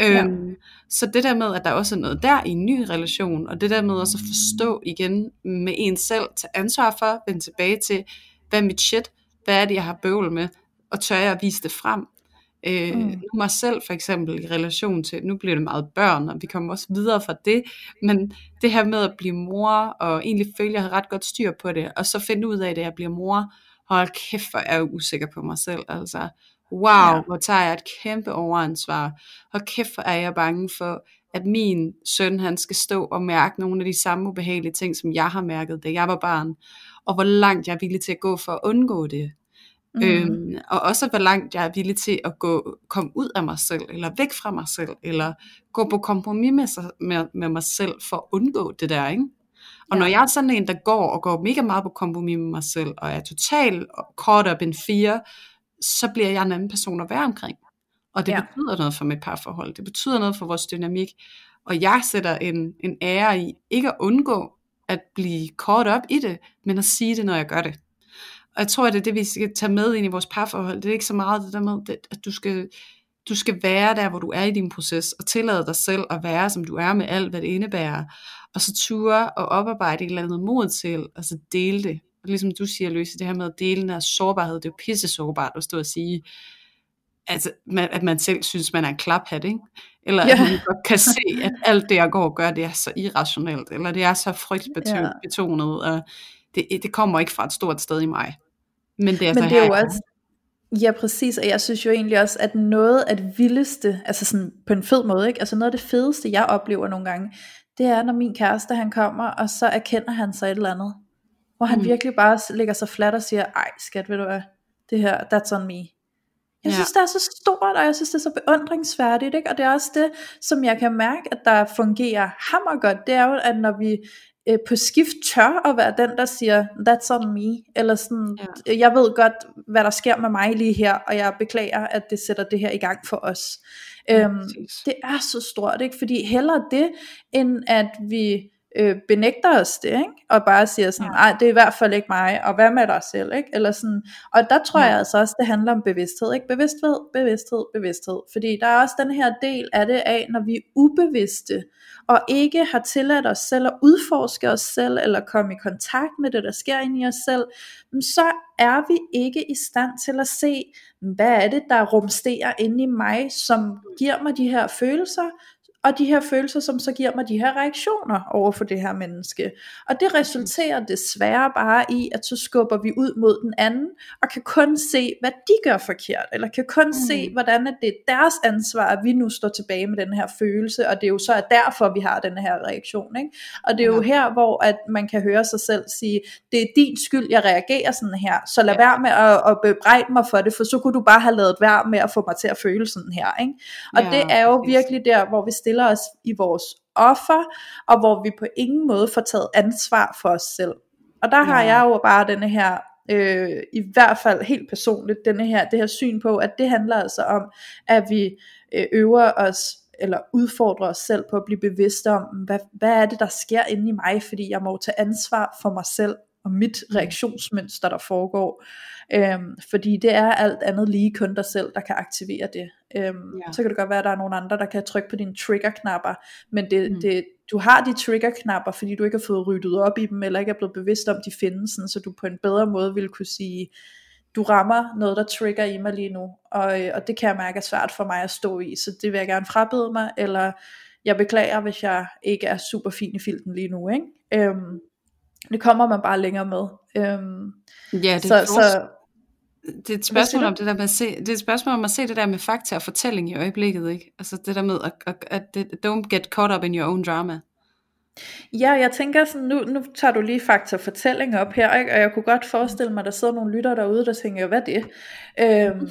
Ja. Øhm, så det der med, at der også er noget der i en ny relation, og det der med også at forstå igen med en selv, tage ansvar for, vende tilbage til, hvad er mit shit, hvad er det, jeg har bøvl med, og tør jeg at vise det frem. Øh, mm. Nu mig selv for eksempel i relation til, nu bliver det meget børn, og vi kommer også videre fra det, men det her med at blive mor, og egentlig føle, jeg har ret godt styr på det, og så finde ud af det, at jeg bliver mor, hold kæft, hvor er jeg usikker på mig selv, altså, wow, ja. hvor tager jeg et kæmpe overansvar, hold kæft, hvor er jeg bange for, at min søn, han skal stå og mærke nogle af de samme ubehagelige ting, som jeg har mærket, da jeg var barn, og hvor langt jeg er villig til at gå for at undgå det. Mm. Øhm, og også hvor langt jeg er villig til at gå, komme ud af mig selv, eller væk fra mig selv, eller gå på kompromis med, sig, med, med mig selv for at undgå det der, ikke? Og ja. når jeg er sådan en, der går og går mega meget på kompromis med mig selv, og er totalt caught up in fear, så bliver jeg en anden person at være omkring. Og det ja. betyder noget for mit parforhold, det betyder noget for vores dynamik, og jeg sætter en, en ære i ikke at undgå at blive caught up i det, men at sige det, når jeg gør det. Og jeg tror, at det er det, vi skal tage med ind i vores parforhold. Det er ikke så meget det der med, at du skal, du skal være der, hvor du er i din proces, og tillade dig selv at være, som du er med alt, hvad det indebærer. Og så ture og oparbejde et eller andet mod til, og så dele det. Og ligesom du siger, Louise, det her med at dele af sårbarhed, det er jo pisse sårbart at stå og sige, altså, man, at man selv synes, man er en klaphat, ikke? Eller ja. at man godt kan se, at alt det, jeg går og gør, det er så irrationelt, eller det er så frygtbetonet, ja. og det, det kommer ikke fra et stort sted i mig. Men det er, Men det er jo også, ja præcis, og jeg synes jo egentlig også, at noget af det vildeste, altså sådan på en fed måde, ikke? Altså noget af det fedeste, jeg oplever nogle gange, det er, når min kæreste han kommer, og så erkender han sig et eller andet, hvor han mm. virkelig bare ligger sig flat og siger, ej skat, ved du hvad, det her, that's on me. Jeg synes, ja. det er så stort, og jeg synes, det er så beundringsværdigt, ikke? Og det er også det, som jeg kan mærke, at der fungerer hammergodt, det er jo, at når vi på skift tør at være den, der siger, that's on me, eller sådan, ja. jeg ved godt, hvad der sker med mig lige her, og jeg beklager, at det sætter det her i gang for os. Ja, øhm, det er så stort, ikke? Fordi hellere det, end at vi øh, benægter os det, ikke? Og bare siger sådan, nej, det er i hvert fald ikke mig, og hvad med dig selv, ikke? Eller sådan, og der tror jeg altså også, det handler om bevidsthed, ikke? Bevidsthed, bevidsthed, bevidsthed, fordi der er også den her del af det af, når vi er ubevidste, og ikke har tilladt os selv at udforske os selv, eller komme i kontakt med det, der sker inde i os selv, så er vi ikke i stand til at se, hvad er det, der rumsterer inde i mig, som giver mig de her følelser, og de her følelser, som så giver mig de her reaktioner over for det her menneske. Og det resulterer desværre bare i, at så skubber vi ud mod den anden, og kan kun se, hvad de gør forkert, eller kan kun mm. se, hvordan det er deres ansvar, at vi nu står tilbage med den her følelse, og det er jo så er derfor, vi har den her reaktion, ikke? Og det er jo ja. her, hvor at man kan høre sig selv sige, det er din skyld, jeg reagerer sådan her, så lad ja. være med at, at bebrejde mig for det, for så kunne du bare have lavet være med at få mig til at føle sådan her, ikke? Og ja, det er jo virkelig der, hvor vi stiller os i vores offer, og hvor vi på ingen måde får taget ansvar for os selv. Og der har ja. jeg jo bare denne her, øh, i hvert fald helt personligt, denne her, det her syn på, at det handler altså om, at vi øver os, eller udfordrer os selv på at blive bevidste om, hvad, hvad er det, der sker inde i mig, fordi jeg må tage ansvar for mig selv, og mit reaktionsmønster, der foregår. Øhm, fordi det er alt andet lige kun dig selv, der kan aktivere det. Øhm, ja. Så kan det godt være, at der er nogle andre, der kan trykke på dine triggerknapper, men det, mm. det, du har de triggerknapper, fordi du ikke har fået ryddet op i dem, eller ikke er blevet bevidst om, de findes, sådan, så du på en bedre måde ville kunne sige, du rammer noget, der trigger i mig lige nu, og, øh, og det kan jeg mærke er svært for mig at stå i, så det vil jeg gerne frabede mig, eller jeg beklager, hvis jeg ikke er super fin i filten lige nu, ikke? Øhm, Det kommer man bare længere med. Øhm, ja, det er, så, så, det er et spørgsmål om det der med at se, det er et spørgsmål om at se det der med fakta og fortælling i øjeblikket, ikke? Altså det der med at, at, at don't get caught up in your own drama. Ja, jeg tænker sådan, nu, nu tager du lige fakta og fortælling op her, ikke? Og jeg kunne godt forestille mig, at der sidder nogle lyttere derude, der tænker, hvad er det? Øhm,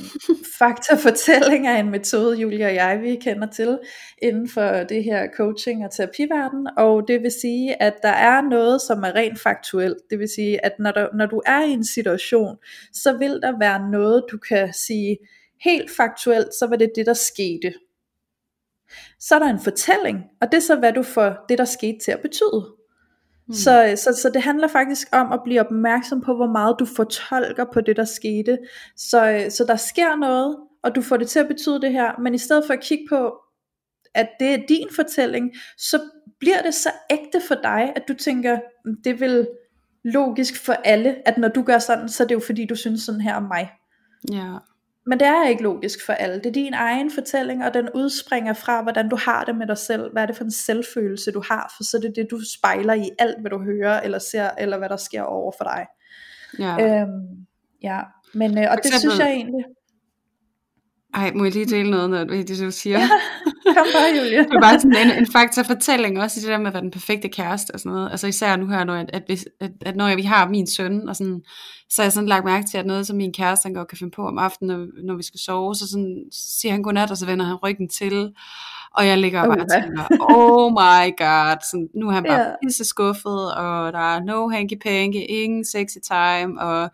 fakta og fortælling er en metode, Julie og jeg, vi kender til inden for det her coaching- og terapiverden, og det vil sige, at der er noget, som er rent faktuelt. Det vil sige, at når, der, når du er i en situation, så vil der være noget, du kan sige helt faktuelt, så var det det, der skete. Så er der en fortælling, og det er så, hvad du får det, der skete, til at betyde. Mm. Så, så, så det handler faktisk om at blive opmærksom på, hvor meget du fortolker på det, der skete. Så, så der sker noget, og du får det til at betyde det her, men i stedet for at kigge på, at det er din fortælling, så bliver det så ægte for dig, at du tænker, det vil logisk for alle, at når du gør sådan, så er det jo fordi, du synes sådan her om mig. Ja. Men det er ikke logisk for alle. Det er din egen fortælling, og den udspringer fra, hvordan du har det med dig selv. Hvad er det for en selvfølelse, du har? For så er det det, du spejler i alt, hvad du hører, eller ser, eller hvad der sker over for dig. Ja. Øhm, ja. Men, øh, og for eksempel, det synes jeg egentlig... Ej, må jeg lige dele noget, når det du siger? Ja, kom bare, Julie. Det er bare sådan en, en faktor-fortælling, også i det der med, at være den perfekte kæreste og sådan noget. Altså især nu her, når, at, at, at, at når jeg, vi har min søn, og sådan, så har jeg sådan lagt mærke til, at noget, som min kæreste han godt kan finde på om aftenen, når, når vi skal sove, så sådan, siger han godnat, og så vender han ryggen til. Og jeg ligger og bare og tænker, oh my god, sådan, nu er han bare pisse skuffet, og der er no hanky-panky, ingen sexy time, og...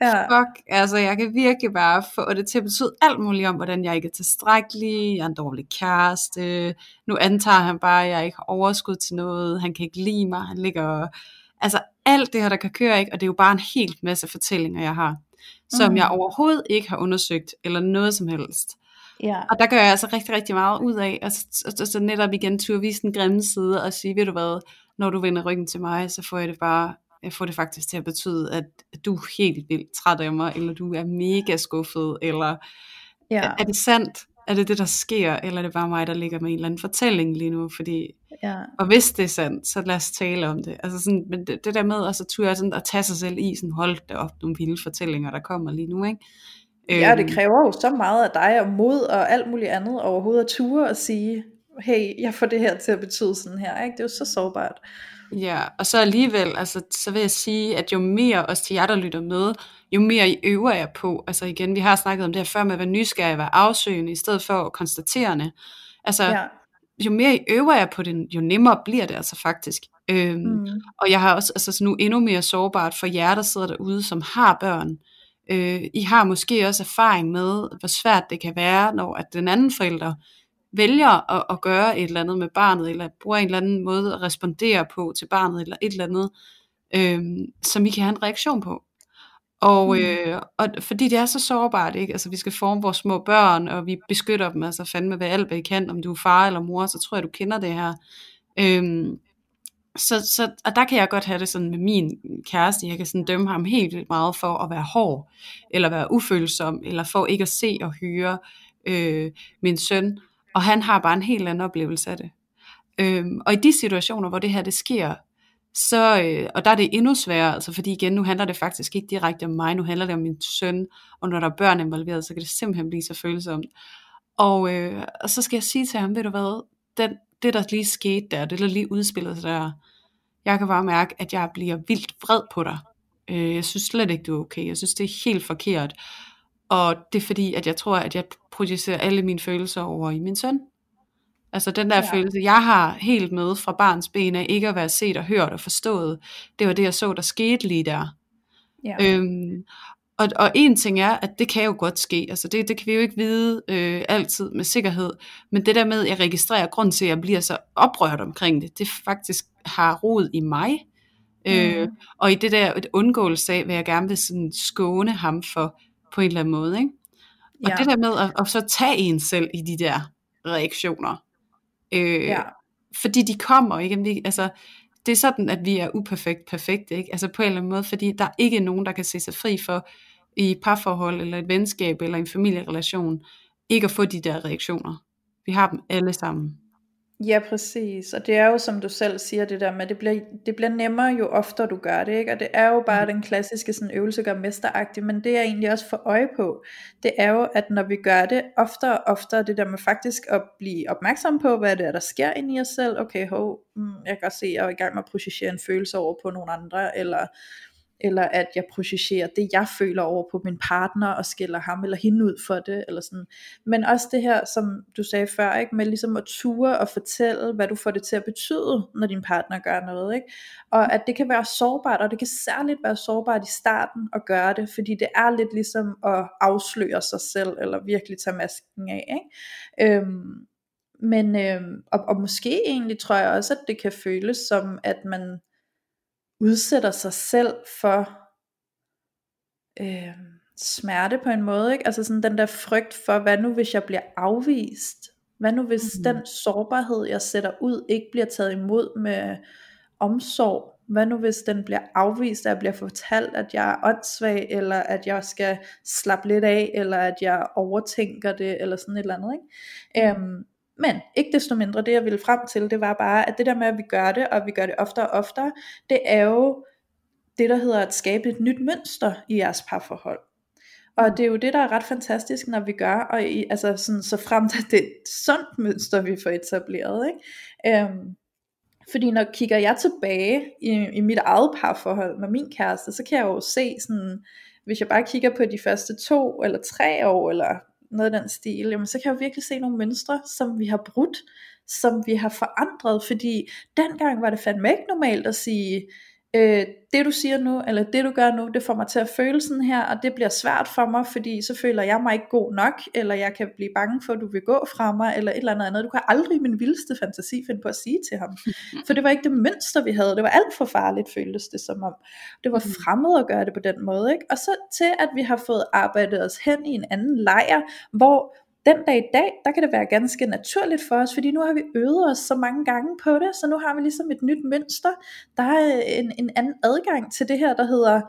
Ja. Fuck, altså jeg kan virkelig bare få det til at betyde alt muligt om, hvordan jeg ikke er tilstrækkelig, jeg er en dårlig kæreste, nu antager han bare, at jeg ikke har overskud til noget, han kan ikke lide mig, han ligger, altså alt det her, der kan køre, ikke? Og det er jo bare en helt masse fortællinger, jeg har, som mm. jeg overhovedet ikke har undersøgt, eller noget som helst. Ja. Og der gør jeg altså rigtig, rigtig meget ud af, og så netop igen turde vise den grimme side, og sige, ved du hvad, når du vender ryggen til mig, så får jeg det bare... Jeg får det faktisk til at betyde, at du er helt vildt træt af mig, eller du er mega skuffet, eller ja. er, er det sandt? Er det det, der sker? Eller er det bare mig, der ligger med en eller anden fortælling lige nu? Fordi, ja. Og hvis det er sandt, så lad os tale om det. Altså sådan, men det, det der med også, at ture sådan, at tage sig selv i, sådan, hold da op, nogle vilde fortællinger, der kommer lige nu, ikke? Ja, det kræver jo så meget af dig, og mod og alt muligt andet overhovedet at ture og sige, hey, jeg får det her til at betyde sådan her, ikke? Det er jo så sårbart. Ja, og så alligevel, altså, så vil jeg sige, at jo mere os til jer, der lytter med, jo mere I øver jer på, altså igen, vi har snakket om det her før med at være nysgerrig, at være afsøgende, i stedet for konstaterende, altså, ja. jo mere I øver jer på det, jo nemmere bliver det altså faktisk, øhm, mm. og jeg har også, altså nu endnu mere sårbart for jer, der sidder derude, som har børn, øh, I har måske også erfaring med, hvor svært det kan være, når at den anden forælder vælger at, at gøre et eller andet med barnet, eller bruger en eller anden måde at respondere på til barnet, eller et eller andet, øh, som I kan have en reaktion på. Og, øh, og fordi det er så sårbart, ikke? Altså vi skal forme vores små børn, og vi beskytter dem, altså fandme hvad alt hvad I kan, om du er far eller mor, så tror jeg du kender det her. Øhm, så, så, og der kan jeg godt have det sådan med min kæreste, jeg kan sådan dømme ham helt vildt meget for at være hård, eller være ufølsom, eller for ikke at se og høre øh, min søn, og han har bare en helt anden oplevelse af det. Øhm, og i de situationer, hvor det her det sker, så, øh, og der er det endnu sværere, altså fordi igen, nu handler det faktisk ikke direkte om mig, nu handler det om min søn, og når der er børn involveret, så kan det simpelthen blive så følsomt. Og, øh, og så skal jeg sige til ham, ved du hvad, den, det der lige skete der, det der lige udspillede sig der, jeg kan bare mærke, at jeg bliver vildt vred på dig. Øh, jeg synes slet ikke, du er okay, jeg synes det er helt forkert, og det er fordi, at jeg tror, at jeg projicerer alle mine følelser over i min søn. Altså den der ja. følelse, jeg har helt med fra barns ben af ikke at være set og hørt og forstået. Det var det, jeg så, der skete lige der. Ja. Øhm, og, og en ting er, at det kan jo godt ske. Altså det, det kan vi jo ikke vide øh, altid med sikkerhed. Men det der med, at jeg registrerer grund til, at jeg bliver så oprørt omkring det, det faktisk har rod i mig. Mm. Øh, og i det der et undgåelse af, hvad jeg gerne vil sådan skåne ham for på en eller anden måde. Ikke? Og ja. det der med at, at så tage en selv i de der reaktioner. Øh, ja. Fordi de kommer ikke, altså det er sådan at vi er uperfekt perfekte, ikke? Altså på en eller anden måde, fordi der er ikke nogen der kan se sig fri for i et parforhold eller et venskab eller en familierelation ikke at få de der reaktioner. Vi har dem alle sammen. Ja, præcis, og det er jo som du selv siger det der med, det bliver, det bliver nemmere jo oftere du gør det, ikke? Og det er jo bare den klassiske sådan, øvelse gør mesteragtig, men det er egentlig også for øje på, det er jo at når vi gør det oftere og oftere, det der med faktisk at blive opmærksom på, hvad det er der sker inde i os selv, okay hov, mm, jeg kan godt se, jeg er i gang med at projicere en følelse over på nogle andre, eller, eller at jeg projicerer det jeg føler over på min partner, og skiller ham eller hende ud for det, eller sådan. Men også det her som du sagde før, ikke? Med ligesom at ture og fortælle hvad du får det til at betyde når din partner gør noget, ikke? Og at det kan være sårbart, og det kan særligt være sårbart i starten at gøre det, fordi det er lidt ligesom at afsløre sig selv, eller virkelig tage masken af, ikke? Øhm, men, øhm, og, og måske egentlig tror jeg også at det kan føles som at man udsætter sig selv for øh, smerte på en måde, ikke? Altså sådan den der frygt for, hvad nu hvis jeg bliver afvist? Hvad nu hvis mm-hmm. den sårbarhed, jeg sætter ud, ikke bliver taget imod med omsorg? Hvad nu hvis den bliver afvist, at jeg bliver fortalt, at jeg er åndssvag, eller at jeg skal slappe lidt af, eller at jeg overtænker det, eller sådan et eller andet, ikke? Mm-hmm. Øhm, Men ikke desto mindre, det jeg ville frem til, det var bare, at det der med, at vi gør det, og vi gør det oftere og oftere, det er jo det, der hedder at skabe et nyt mønster i jeres parforhold. Og det er jo det, der er ret fantastisk, når vi gør, og i, altså sådan, så frem til det sundt mønster, vi får etableret, ikke? Øhm, fordi når kigger jeg tilbage i, i mit eget parforhold med min kæreste, så kan jeg jo se, sådan, hvis jeg bare kigger på de første to eller tre år, eller noget af den stil, jamen så kan jeg jo virkelig se nogle mønstre, som vi har brudt, som vi har forandret, fordi dengang var det fandme ikke normalt at sige, øh, det du siger nu, eller det du gør nu, det får mig til at føle sådan her, og det bliver svært for mig, fordi så føler jeg mig ikke god nok, eller jeg kan blive bange for, at du vil gå fra mig, eller et eller andet andet. Du kan aldrig i min vildeste fantasi finde på at sige til ham, for det var ikke det mønster, vi havde, det var alt for farligt, føltes det som om. Det var fremmed at gøre det på den måde, ikke? Og så til, at vi har fået arbejdet os hen i en anden lejr, hvor den dag i dag, der kan det være ganske naturligt for os, fordi nu har vi øvet os så mange gange på det, så nu har vi ligesom et nyt mønster. Der er en, en anden adgang til det her, der hedder,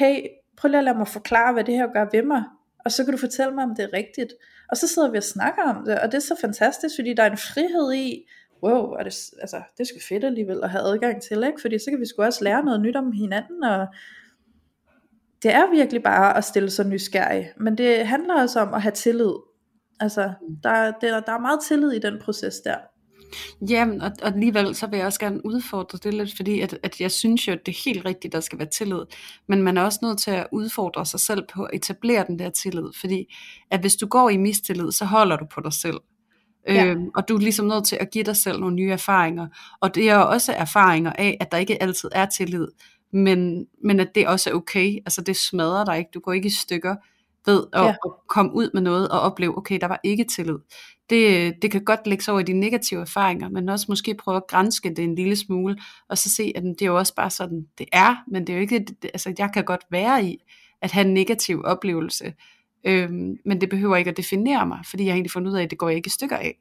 hey, prøv lige at lade mig forklare, hvad det her gør ved mig, og så kan du fortælle mig, om det er rigtigt. Og så sidder vi og snakker om det, og det er så fantastisk, fordi der er en frihed i, wow, er det, altså, det er sgu fedt alligevel at have adgang til, ikke? Fordi så kan vi sgu også lære noget nyt om hinanden, og det er virkelig bare at stille sig nysgerrig, men det handler også om at have tillid. Altså, der, der, der er meget tillid i den proces der. Jamen, og, og alligevel så vil jeg også gerne udfordre det lidt, fordi at, at jeg synes jo, at det er helt rigtigt, der skal være tillid. Men man er også nødt til at udfordre sig selv på at etablere den der tillid. Fordi at hvis du går i mistillid, så holder du på dig selv. Ja. Øhm, og du er ligesom nødt til at give dig selv nogle nye erfaringer. Og det er også erfaringer af, at der ikke altid er tillid. Men, men at det også er okay. Altså det smadrer dig ikke, du går ikke i stykker. ved at, ja. at komme ud med noget og opleve, okay, der var ikke tillid. Det, det kan godt lægges over i de negative erfaringer, men også måske prøve at granske det en lille smule, og så se, at det er jo også bare sådan, det er, men det er jo ikke, altså jeg kan godt være i at have en negativ oplevelse, øhm, men det behøver ikke at definere mig, fordi jeg har egentlig fundet ud af, at det går jeg ikke i stykker af.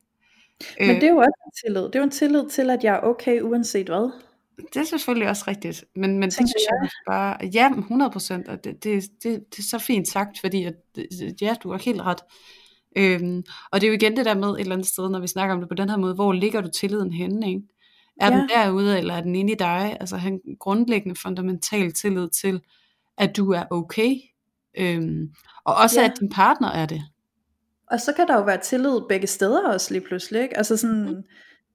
Men øh, det er jo også en tillid. Det er jo en tillid til, at jeg er okay uanset hvad. Det er selvfølgelig også rigtigt, men, men det synes jeg, jeg bare, ja, hundrede procent, og det, det, det, det er så fint sagt, fordi at, ja, du har helt ret. Øhm, og det er jo igen det der med et eller andet sted, når vi snakker om det på den her måde, hvor ligger du tilliden henne, ikke? Er ja. den derude, eller er den inde i dig? Altså have en grundlæggende, fundamental tillid til, at du er okay, øhm, og også ja. at din partner er det. Og så kan der jo være tillid begge steder også lige pludselig, ikke? Altså sådan... Mm.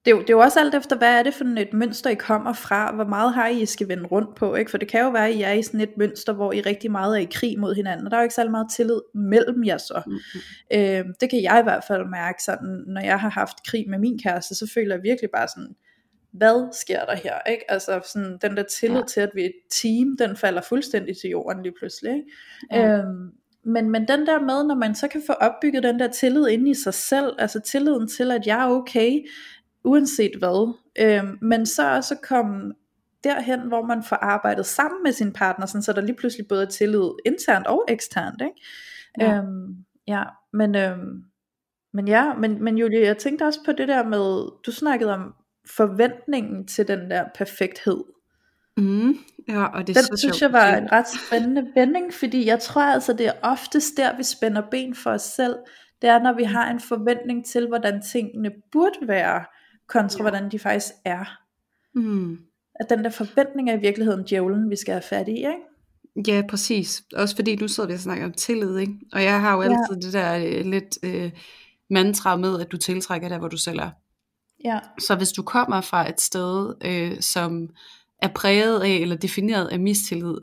Det er, jo, det er jo også alt efter, hvad er det for et mønster, I kommer fra, hvor meget har I, I skal vende rundt på, ikke? For det kan jo være, at I er i sådan et mønster, hvor I rigtig meget er i krig mod hinanden, og der er jo ikke særlig meget tillid mellem jer så. Mm-hmm. Øh, det kan jeg i hvert fald mærke, sådan, når jeg har haft krig med min kæreste, så føler jeg virkelig bare sådan, hvad sker der her, ikke? Altså sådan, den der tillid ja. til, at vi er et team, den falder fuldstændig til jorden lige pludselig, ikke? Mm. Øh, Men, men den der med, når man så kan få opbygget den der tillid inde i sig selv, altså tilliden til, at jeg er okay, uanset hvad, øhm, men så også komme derhen, hvor man får arbejdet sammen med sin partner, sådan, så der lige pludselig både er tillid internt og eksternt, ikke? Ja. Øhm, ja, men, øhm, men ja, men, men Julie, jeg tænkte også på det der med, du snakkede om forventningen til den der perfekthed. Mm, ja, og det er den, så synes jeg var en ret spændende vending, fordi jeg tror altså, det er oftest der, vi spænder ben for os selv, det er, når vi har en forventning til, hvordan tingene burde være, kontra ja. hvordan de faktisk er. Mm. At den der forventning er i virkeligheden djævlen, vi skal have fat i, ikke? Ja, præcis. Også fordi nu sidder vi og snakker om tillid, ikke? Og jeg har jo ja. altid det der øh, lidt øh, mantra med, at du tiltrækker der, hvor du selv er. Ja. Så hvis du kommer fra et sted, øh, som er præget af, eller defineret af mistillid,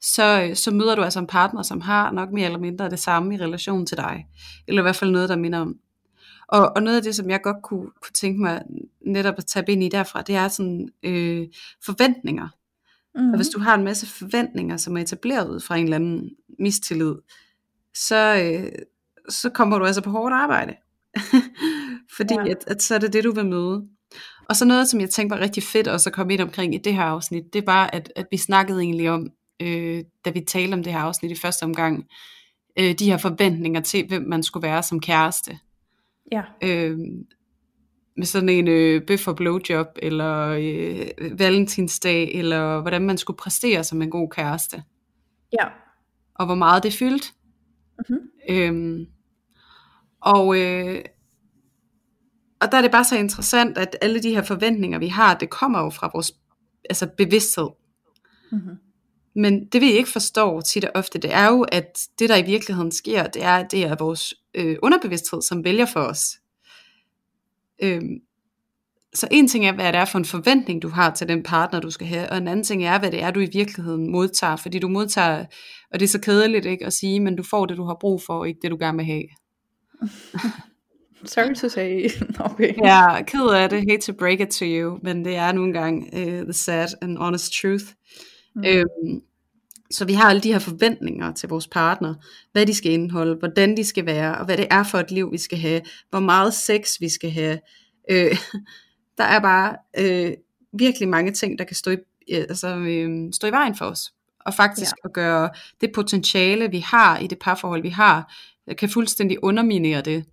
så, så møder du altså en partner, som har nok mere eller mindre det samme i relation til dig. Eller i hvert fald noget, der minder om. Og, og noget af det, som jeg godt kunne, kunne tænke mig netop at tage ind i derfra, det er sådan øh, forventninger. Mm-hmm. Og hvis du har en masse forventninger, som er etableret ud fra en eller anden mistillid, så, øh, så kommer du altså på hårdt arbejde. Fordi ja. at, at så er det det, du vil møde. Og så noget, som jeg tænkte var rigtig fedt også at komme ind omkring i det her afsnit, det var, at, at vi snakkede egentlig om, øh, da vi talte om det her afsnit i første omgang, øh, de her forventninger til, hvem man skulle være som kæreste. Ja. Øh, med sådan en øh, bøf og blowjob, eller øh, valentinsdag, eller hvordan man skulle præstere som en god kæreste. Ja. Og hvor meget det fyldte. Mm-hmm. Øh, og, øh, og der er det bare så interessant, at alle de her forventninger, vi har, det kommer jo fra vores altså bevidsthed. Mm-hmm. Men det vi ikke forstår tit og ofte, det er jo, at det der i virkeligheden sker, det er, det er vores øh, underbevidsthed, som vælger for os. Øhm, så en ting er, hvad det er for en forventning, du har til den partner, du skal have, og en anden ting er, hvad det er, du i virkeligheden modtager, fordi du modtager, og det er så kedeligt ikke at sige, men du får det, du har brug for, og ikke det, du gerne vil have. Sorry to say. Okay. Ja, ked af det, hate to break it to you, men det er nogle gange uh, the sad and honest truth. Mm. Øhm, så vi har alle de her forventninger til vores partner, hvad de skal indeholde, hvordan de skal være, og hvad det er for et liv vi skal have, hvor meget sex vi skal have. øh, der er bare øh, virkelig mange ting der kan stå i, altså, øh, stå i vejen for os, og faktisk ja. at gøre det potentiale vi har i det parforhold vi har, kan fuldstændig underminere det.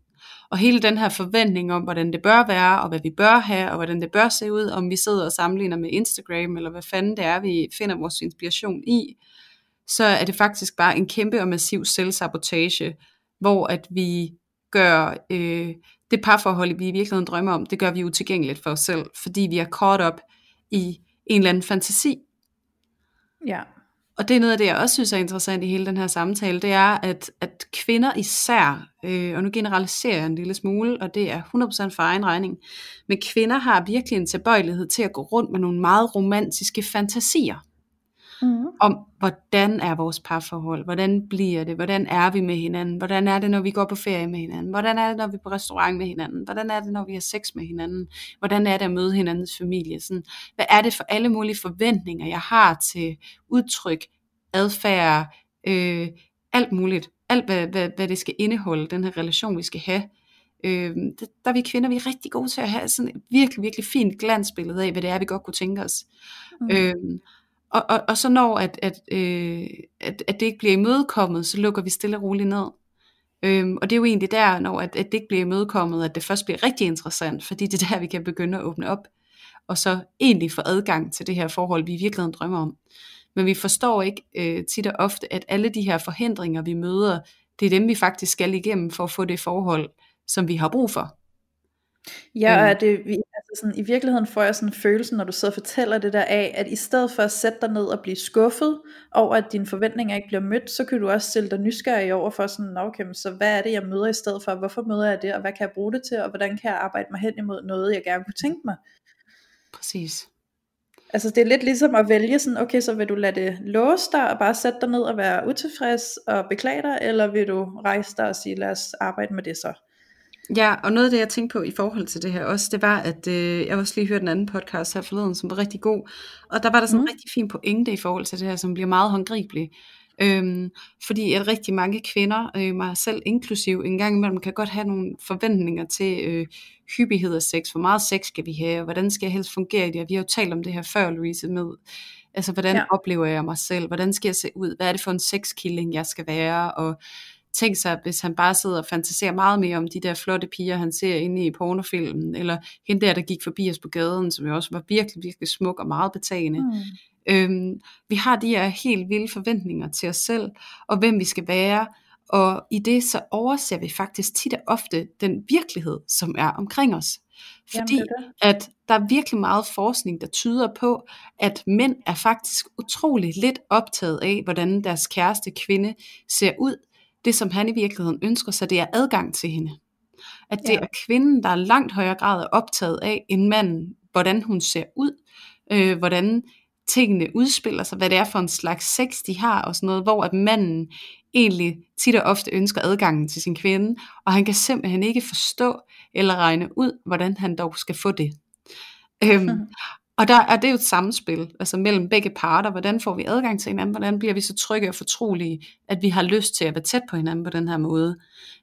Og hele den her forventning om, hvordan det bør være, og hvad vi bør have, og hvordan det bør se ud, om vi sidder og sammenligner med Instagram, eller hvad fanden det er, vi finder vores inspiration i, så er det faktisk bare en kæmpe og massiv selvsabotage, hvor at vi gør øh, det parforhold, vi i virkeligheden drømmer om, det gør vi utilgængeligt for os selv, fordi vi er caught up i en eller anden fantasi. Ja. Og det er noget af det, jeg også synes er interessant i hele den her samtale, det er, at, at kvinder især, øh, og nu generaliserer jeg en lille smule, og det er hundrede procent for egen regning, men kvinder har virkelig en tilbøjelighed til at gå rundt med nogle meget romantiske fantasier, mm. om hvordan er vores parforhold, hvordan bliver det, hvordan er vi med hinanden, hvordan er det, når vi går på ferie med hinanden, hvordan er det, når vi er på restaurant med hinanden, hvordan er det, når vi har sex med hinanden, hvordan er det at møde hinandens familie, sådan, hvad er det for alle mulige forventninger, jeg har til udtryk, adfærd, øh, alt muligt, alt hvad, hvad, hvad det skal indeholde, den her relation vi skal have, øh, det, der er vi kvinder, vi er rigtig gode til at have sådan et virkelig, virkelig fint glansbillede af, hvad det er vi godt kunne tænke os. Mm. øh, og, og, og så når at, at, øh, at, at det ikke bliver imødekommet, så lukker vi stille og roligt ned. Øhm, og det er jo egentlig der, når at, at det ikke bliver imødekommet, at det først bliver rigtig interessant, fordi det er der, vi kan begynde at åbne op, og så egentlig få adgang til det her forhold, vi i virkeligheden drømmer om. Men vi forstår ikke øh, tit og ofte, at alle de her forhindringer, vi møder, det er dem, vi faktisk skal igennem for at få det forhold, som vi har brug for. Ja, og det, altså sådan, i virkeligheden får jeg sådan en følelse, når du sidder og fortæller det der af, at i stedet for at sætte dig ned og blive skuffet over, at dine forventninger ikke bliver mødt, så kan du også stille dig nysgerrig over for sådan, okay, så hvad er det jeg møder i stedet for, hvorfor møder jeg det, og hvad kan jeg bruge det til, og hvordan kan jeg arbejde mig hen imod noget jeg gerne kunne tænke mig. Præcis. Altså det er lidt ligesom at vælge sådan, okay, så vil du lade det låse dig og bare sætte dig ned og være utilfreds og beklage dig, eller vil du rejse dig og sige, lad os arbejde med det så. Ja, og noget af det jeg tænkte på i forhold til det her også, det var at øh, jeg også lige hørte en anden podcast her forleden, som var rigtig god, og der var der sådan en mm. rigtig fin pointe i forhold til det her, som bliver meget håndgribelig, øhm, fordi at rigtig mange kvinder, øh, mig selv inklusiv, en gang imellem kan godt have nogle forventninger til øh, hyppighed af sex, hvor meget sex skal vi have, og hvordan skal jeg helst fungere i det, og vi har jo talt om det her før, Louise, med altså hvordan ja. oplever jeg mig selv, hvordan skal jeg se ud, hvad er det for en sexkilling jeg skal være, og tænk sig, hvis han bare sidder og fantaserer meget mere om de der flotte piger, han ser inde i pornofilmen, eller hende der, der gik forbi os på gaden, som jo også var virkelig, virkelig smuk og meget betagende. Mm. Øhm, vi har de her helt vilde forventninger til os selv, og hvem vi skal være, og i det så overser vi faktisk tit og ofte den virkelighed, som er omkring os. Fordi Jamen, det er det. at der er virkelig meget forskning, der tyder på, at mænd er faktisk utroligt lidt optaget af, hvordan deres kæreste kvinde ser ud. Det som han i virkeligheden ønsker sig, det er adgang til hende. At det ja. er kvinden, der er langt højere grad er optaget af, end manden, hvordan hun ser ud, øh, hvordan tingene udspiller sig, hvad det er for en slags sex de har og sådan noget, hvor at manden egentlig tit og ofte ønsker adgangen til sin kvinde, og han kan simpelthen ikke forstå eller regne ud, hvordan han dog skal få det. Øhm, Og der er det jo et samspil, altså mellem begge parter, hvordan får vi adgang til hinanden, hvordan bliver vi så trygge og fortrolige, at vi har lyst til at være tæt på hinanden på den her måde.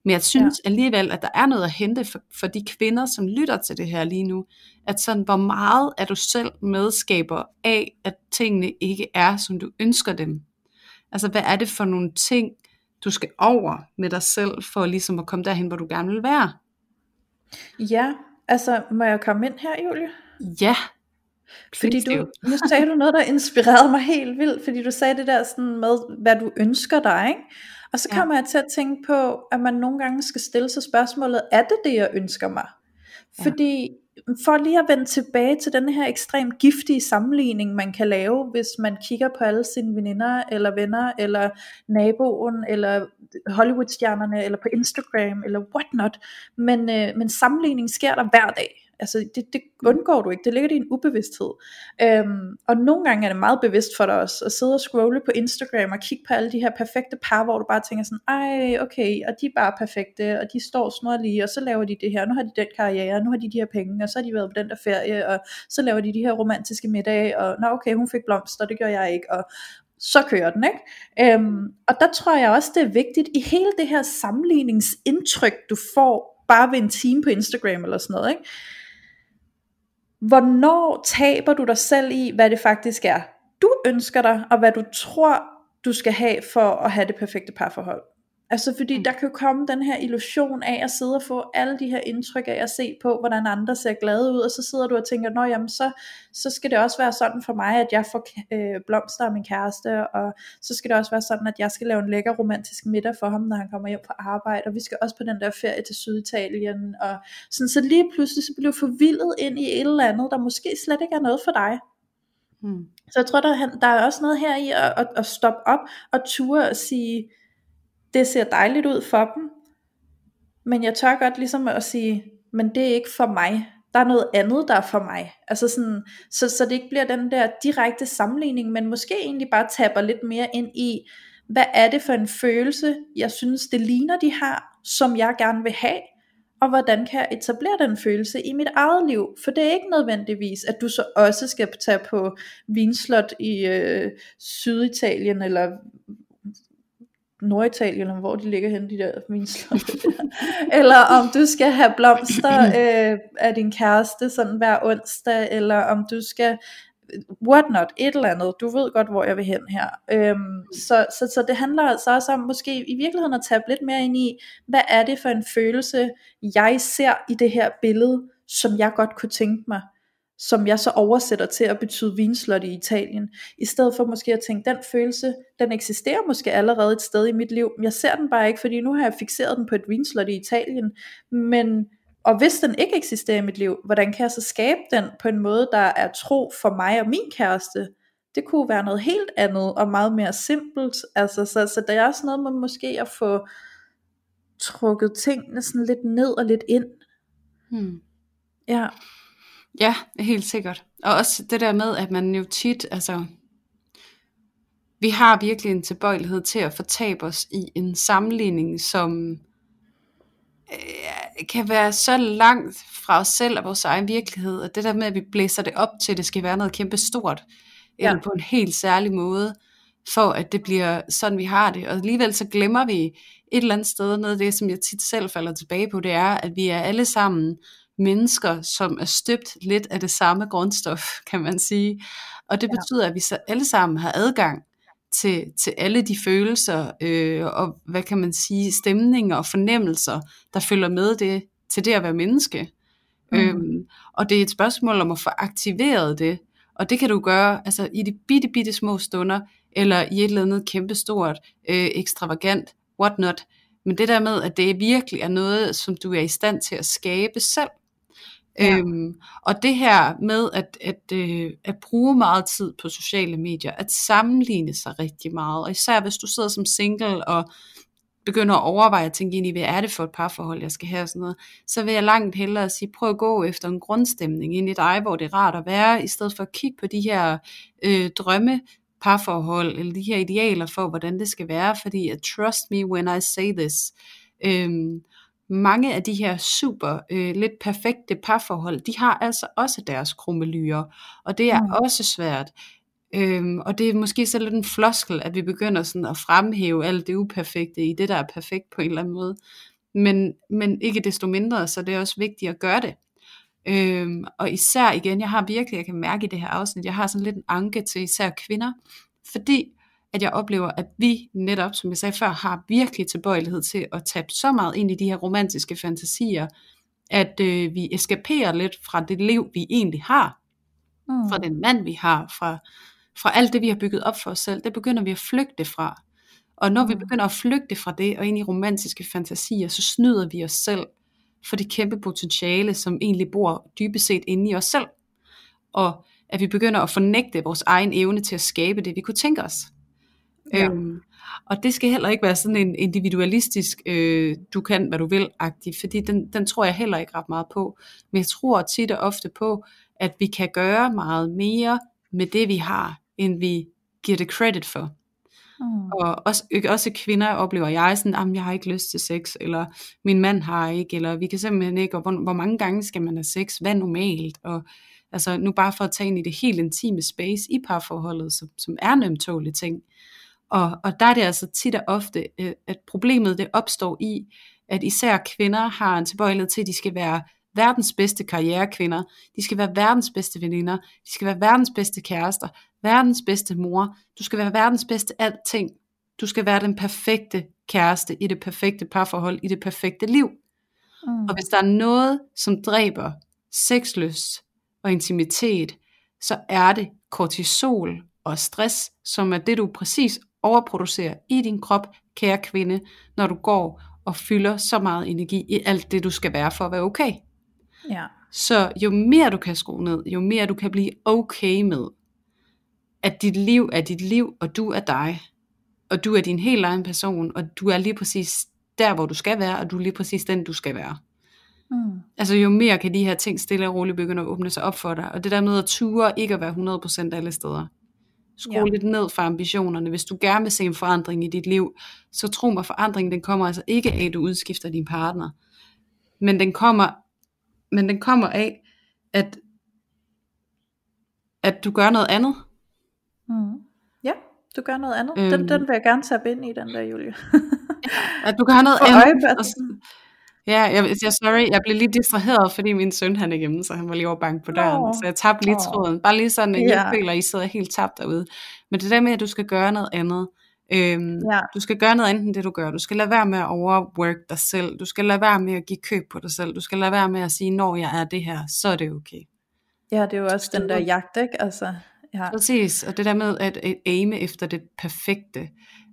Men jeg synes ja. alligevel, at der er noget at hente for, for de kvinder, som lytter til det her lige nu, at sådan, hvor meget er du selv medskaber af, at tingene ikke er, som du ønsker dem. Altså hvad er det for nogle ting, du skal over med dig selv, for ligesom at komme derhen, hvor du gerne vil være? Ja, altså må jeg komme ind her, Julie? Ja. Fordi du, nu sagde du noget der inspirerede mig helt vildt, fordi du sagde det der sådan med hvad du ønsker dig, ikke? Og så kommer ja. jeg til at tænke på, at man nogle gange skal stille sig spørgsmålet, er det det jeg ønsker mig? ja. Fordi for lige at vende tilbage til den her ekstremt giftige sammenligning man kan lave, hvis man kigger på alle sine veninder eller venner eller naboen eller Hollywoodstjernerne eller på Instagram eller whatnot, men, øh, men sammenligning sker der hver dag. Altså det, det undgår du ikke, det ligger i en ubevidsthed. Øhm, og nogle gange er det meget bevidst for dig også, at sidde og scrolle på Instagram og kigge på alle de her perfekte par, hvor du bare tænker sådan, ej okay, og de er bare perfekte, og de står snorlige, og så laver de det her, nu har de den karriere, nu har de de her penge, og så har de været på den der ferie, og så laver de de her romantiske middage, og nå okay, hun fik blomster, det gør jeg ikke, og så kører den, ikke? Øhm, og der tror jeg også, det er vigtigt, i hele det her sammenligningsindtryk, du får bare ved en time på Instagram eller sådan noget, ikke? Hvornår taber du dig selv i, hvad det faktisk er, du ønsker dig, og hvad du tror, du skal have for at have det perfekte parforhold? Altså fordi mm. der kan jo komme den her illusion af at sidde og få alle de her indtryk af at se på, hvordan andre ser glade ud, og så sidder du og tænker, nå jamen så, så skal det også være sådan for mig, at jeg får øh, blomster af min kæreste, og så skal det også være sådan, at jeg skal lave en lækker romantisk middag for ham, når han kommer hjem fra arbejde, og vi skal også på den der ferie til Syditalien, og sådan, så lige pludselig så bliver du forvildet ind i et eller andet, der måske slet ikke er noget for dig. Mm. Så jeg tror, der, der er også noget her i at, at, at stoppe op og ture og sige, det ser dejligt ud for dem, men jeg tør godt ligesom at sige, men det er ikke for mig, der er noget andet, der er for mig. Altså sådan, så, så det ikke bliver den der direkte sammenligning, men måske egentlig bare taber lidt mere ind i, hvad er det for en følelse, jeg synes det ligner de har, som jeg gerne vil have, og hvordan kan jeg etablere den følelse i mit eget liv? For det er ikke nødvendigvis, at du så også skal tage på vinslot i øh, Syditalien, eller Norditalien, eller hvor de ligger henne, de der vinslotte der. Eller om du skal have blomster øh, af din kæreste sådan hver onsdag, eller om du skal what not, et eller andet, du ved godt, hvor jeg vil hen her. Øhm, så, så, så det handler altså også om, måske i virkeligheden at tage lidt mere ind i, hvad er det for en følelse, jeg ser i det her billede, som jeg godt kunne tænke mig, som jeg så oversætter til at betyde vinslot i Italien, i stedet for måske at tænke, den følelse, den eksisterer måske allerede et sted i mit liv, jeg ser den bare ikke, fordi nu har jeg fikseret den på et vinslot i Italien, men, og hvis den ikke eksisterer i mit liv, hvordan kan jeg så skabe den på en måde, der er tro for mig og min kæreste? Det kunne være noget helt andet, og meget mere simpelt, altså, så, så der er også noget med måske at få trukket tingene sådan lidt ned og lidt ind. Hmm. Ja, Ja, helt sikkert. Og også det der med, at man jo tit, altså, vi har virkelig en tilbøjelighed til at fortabe os i en sammenligning, som øh, kan være så langt fra os selv og vores egen virkelighed, og det der med, at vi blæser det op til, at det skal være noget kæmpe stort, ja. Eller på en helt særlig måde, for at det bliver sådan, vi har det. Og alligevel så glemmer vi et eller andet sted, noget af det, som jeg tit selv falder tilbage på, det er, at vi er alle sammen mennesker, som er støbt lidt af det samme grundstof, kan man sige. Og det betyder, at vi så alle sammen har adgang til, til alle de følelser øh, og hvad kan man sige, stemninger og fornemmelser, der følger med det til det at være menneske. Mm. Øhm, og det er et spørgsmål om at få aktiveret det, og det kan du gøre altså, i de bitte, bitte små stunder, eller i et eller andet kæmpestort, øh, ekstravagant, what not. Men det der med, at det virkelig er noget, som du er i stand til at skabe selv. Ja. Øhm, og det her med at, at, øh, at bruge meget tid på sociale medier, at sammenligne sig rigtig meget, og især hvis du sidder som single og begynder at overveje at tænke ind i, hvad er det for et parforhold jeg skal have og sådan noget, så vil jeg langt hellere sige, prøv at gå efter en grundstemning ind i dig, hvor det er rart at være, i stedet for at kigge på de her øh, drømme parforhold, eller de her idealer for, hvordan det skal være, fordi at trust me when I say this, øhm, mange af de her super, øh, lidt perfekte parforhold, de har altså også deres krummelyrer, og det er mm. også svært. Øhm, og det er måske så lidt en floskel, at vi begynder sådan at fremhæve alt det uperfekte i det, der er perfekt på en eller anden måde. Men, men ikke desto mindre, så det er også vigtigt at gøre det. Øhm, og især igen, jeg har virkelig, jeg kan mærke i det her afsnit, jeg har sådan lidt en anke til især kvinder, fordi at jeg oplever, at vi netop, som jeg sagde før, har virkelig tilbøjelighed til at tabe så meget ind i de her romantiske fantasier, at øh, vi eskaperer lidt fra det liv, vi egentlig har, mm. fra den mand, vi har, fra, fra alt det, vi har bygget op for os selv, det begynder vi at flygte fra. Og når vi begynder at flygte fra det og ind i romantiske fantasier, så snyder vi os selv for det kæmpe potentiale, som egentlig bor dybest set inde i os selv. Og at vi begynder at fornægte vores egen evne til at skabe det, vi kunne tænke os. Ja. Øhm, og det skal heller ikke være sådan en individualistisk, øh, du kan hvad du vil-agtig, fordi den, den tror jeg heller ikke ret meget på. Men jeg tror tit og ofte på, at vi kan gøre meget mere med det, vi har, end vi giver det credit for. Mm. Og også, også kvinder oplever jeg sådan, jeg har ikke lyst til sex, eller min mand har ikke, eller vi kan simpelthen ikke, og hvor, hvor mange gange skal man have sex, hvad normalt, og altså nu bare for at tage ind i det helt intime space i parforholdet, som, som er en ømtålig ting, og, og der er det altså tit og ofte, at problemet det opstår i, at især kvinder har en tilbøjelighed til, at de skal være verdens bedste karrierekvinder, de skal være verdens bedste veninder, de skal være verdens bedste kærester, verdens bedste mor, du skal være verdens bedste alting, du skal være den perfekte kæreste i det perfekte parforhold, i det perfekte liv. Mm. Og hvis der er noget, som dræber sexlyst og intimitet, så er det kortisol og stress, som er det, du præcis overproducerer i din krop, kære kvinde, når du går og fylder så meget energi i alt det, du skal være for at være okay. Ja. Så jo mere du kan skrue ned, jo mere du kan blive okay med, at dit liv er dit liv, og du er dig, og du er din helt egen person, og du er lige præcis der, hvor du skal være, og du er lige præcis den, du skal være. Mm. Altså jo mere kan de her ting stille og roligt begynde at åbne sig op for dig, og det der med at ture ikke at være hundrede procent alle steder. Skru ja. Lidt ned for ambitionerne. Hvis du gerne vil se en forandring i dit liv, så tro mig, forandringen den kommer altså ikke af, at du udskifter din partner, men den kommer, men den kommer af, at, at du gør noget andet. Mm. Ja. du gør noget andet. Mm. Den, den vil jeg gerne tabe ind i, den der, Julie. At du gør noget andet. Og, ja, jeg, jeg, sorry, jeg blev lige distraheret, fordi min søn han er hjemme, så han var lige over bank på døren. Oh. Så jeg tabte lige tråden. Bare lige sådan, at jeg føler, at I sidder helt tabt derude. Men det der med, at du skal gøre noget andet. Øhm, ja. Du skal gøre noget andet end det du gør. Du skal lade være med at overwork dig selv. Du skal lade være med at give køb på dig selv. Du skal lade være med at sige, når jeg er det her, så er det okay. Ja, det er jo også den der jagt, ikke? Altså, ja. Præcis, og det der med at aime efter det perfekte.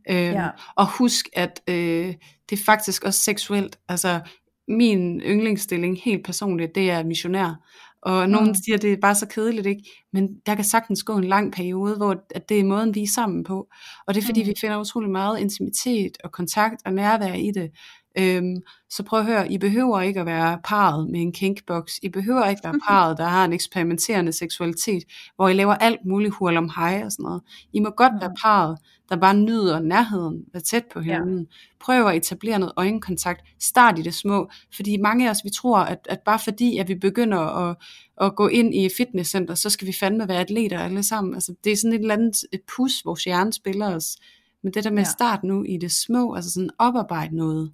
Øhm, ja. Og husk, at øh, det er faktisk også seksuelt. Altså, min yndlingsstilling, helt personligt, det er missionær. Og mm. nogen siger, at det er bare så kedeligt, ikke? Men der kan sagtens gå en lang periode, hvor at det er måden, vi er sammen på. Og det er fordi, mm. vi finder utrolig meget intimitet og kontakt og nærvær i det. Øhm, så prøv at høre, I behøver ikke at være parret med en kinkbox. I behøver ikke være parret, der har en eksperimenterende seksualitet, hvor I laver alt muligt hurl om hej og sådan noget. I må godt mm. være parret, der bare nyder nærheden, være tæt på hinanden. Ja. Prøv at etablere noget øjenkontakt. Start i det små, fordi mange af os, vi tror, at, at bare fordi, at vi begynder at, at gå ind i fitnesscenter, så skal vi fandme være atleter alle sammen. Altså, det er sådan et eller andet et pus, vores hjerne spiller os. Men det der med at starte nu i det små, altså sådan oparbejde noget.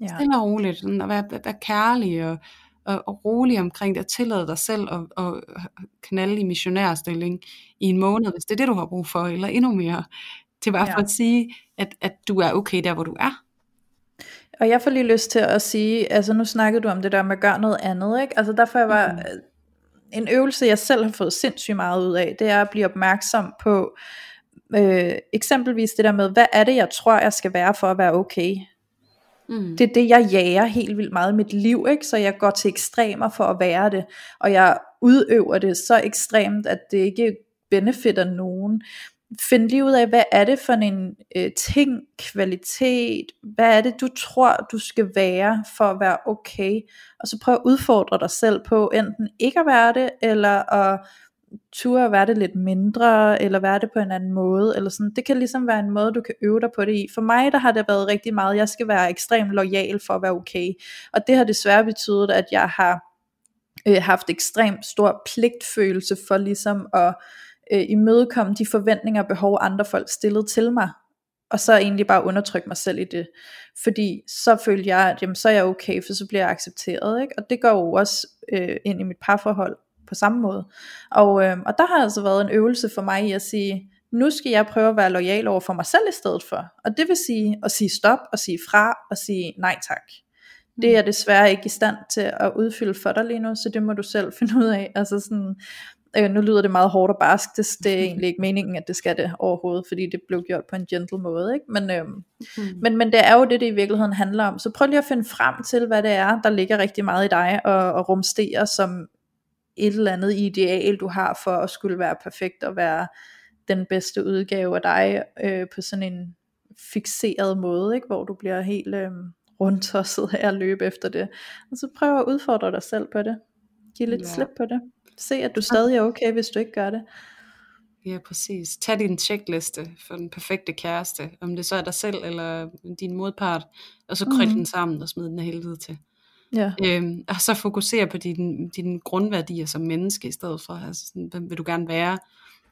Ja. Stille og roligt, sådan at være, være kærlig og, og, og rolig omkring det, og tillade dig selv at og knalde i missionærstilling i en måned, hvis det er det, du har brug for, eller endnu mere. Det er bare ja. for at sige, at, at du er okay der, hvor du er. Og jeg får lige lyst til at sige, altså nu snakkede du om det der med at gøre noget andet, ikke? Altså derfor jeg var, mm. en øvelse, jeg selv har fået sindssygt meget ud af, det er at blive opmærksom på, øh, eksempelvis det der med, hvad er det, jeg tror, jeg skal være for at være okay? Mm. Det er det, jeg jager helt vildt meget i mit liv, ikke? Så jeg går til ekstremer for at være det, og jeg udøver det så ekstremt, at det ikke benefitter nogen. Find lige ud af, hvad er det for en øh, ting, kvalitet, hvad er det, du tror, du skal være for at være okay, og så prøv at udfordre dig selv på, enten ikke at være det, eller at ture at være det lidt mindre, eller være det på en anden måde, eller sådan. Det kan ligesom være en måde, du kan øve dig på det i. For mig, der har det været rigtig meget, jeg skal være ekstremt loyal for at være okay, og det har desværre betydet, at jeg har øh, haft ekstremt stor pligtfølelse for ligesom at øh, imødekomme de forventninger og behov, andre folk stillede til mig, og så egentlig bare undertrykke mig selv i det, fordi så følte jeg, at jamen, så er jeg okay, for så bliver jeg accepteret, ikke? Og det går jo også øh, ind i mit parforhold på samme måde, og, øh, og der har altså været en øvelse for mig i at sige, nu skal jeg prøve at være loyal over for mig selv i stedet for, og det vil sige at sige stop, og sige fra, og sige nej tak, mm. det er jeg desværre ikke i stand til at udfylde for dig lige nu, så det må du selv finde ud af, altså sådan, øh, nu lyder det meget hårdt og barsk, det, det er egentlig ikke meningen, at det skal det overhovedet, fordi det blev gjort på en gentle måde, ikke? Men, øh, mm. men, men det er jo det, det i virkeligheden handler om, så prøv lige at finde frem til, hvad det er, der ligger rigtig meget i dig, og, og rumsterer som et eller andet ideal, du har for at skulle være perfekt og være den bedste udgave af dig øh, på sådan en fikseret måde, ikke? Hvor du bliver helt øh, rundtosset af at løbe efter det. Og så prøv at udfordre dig selv på det. Giv lidt ja. slip på det. Se, at du stadig er okay, hvis du ikke gør det. Ja, præcis. Tag din checkliste for den perfekte kæreste, om det så er dig selv eller din modpart, og så krydde mm. den sammen og smid den af helvede til. Ja. Øhm, og så fokusere på dine, dine grundværdier som menneske i stedet for, altså sådan, hvem vil du gerne være,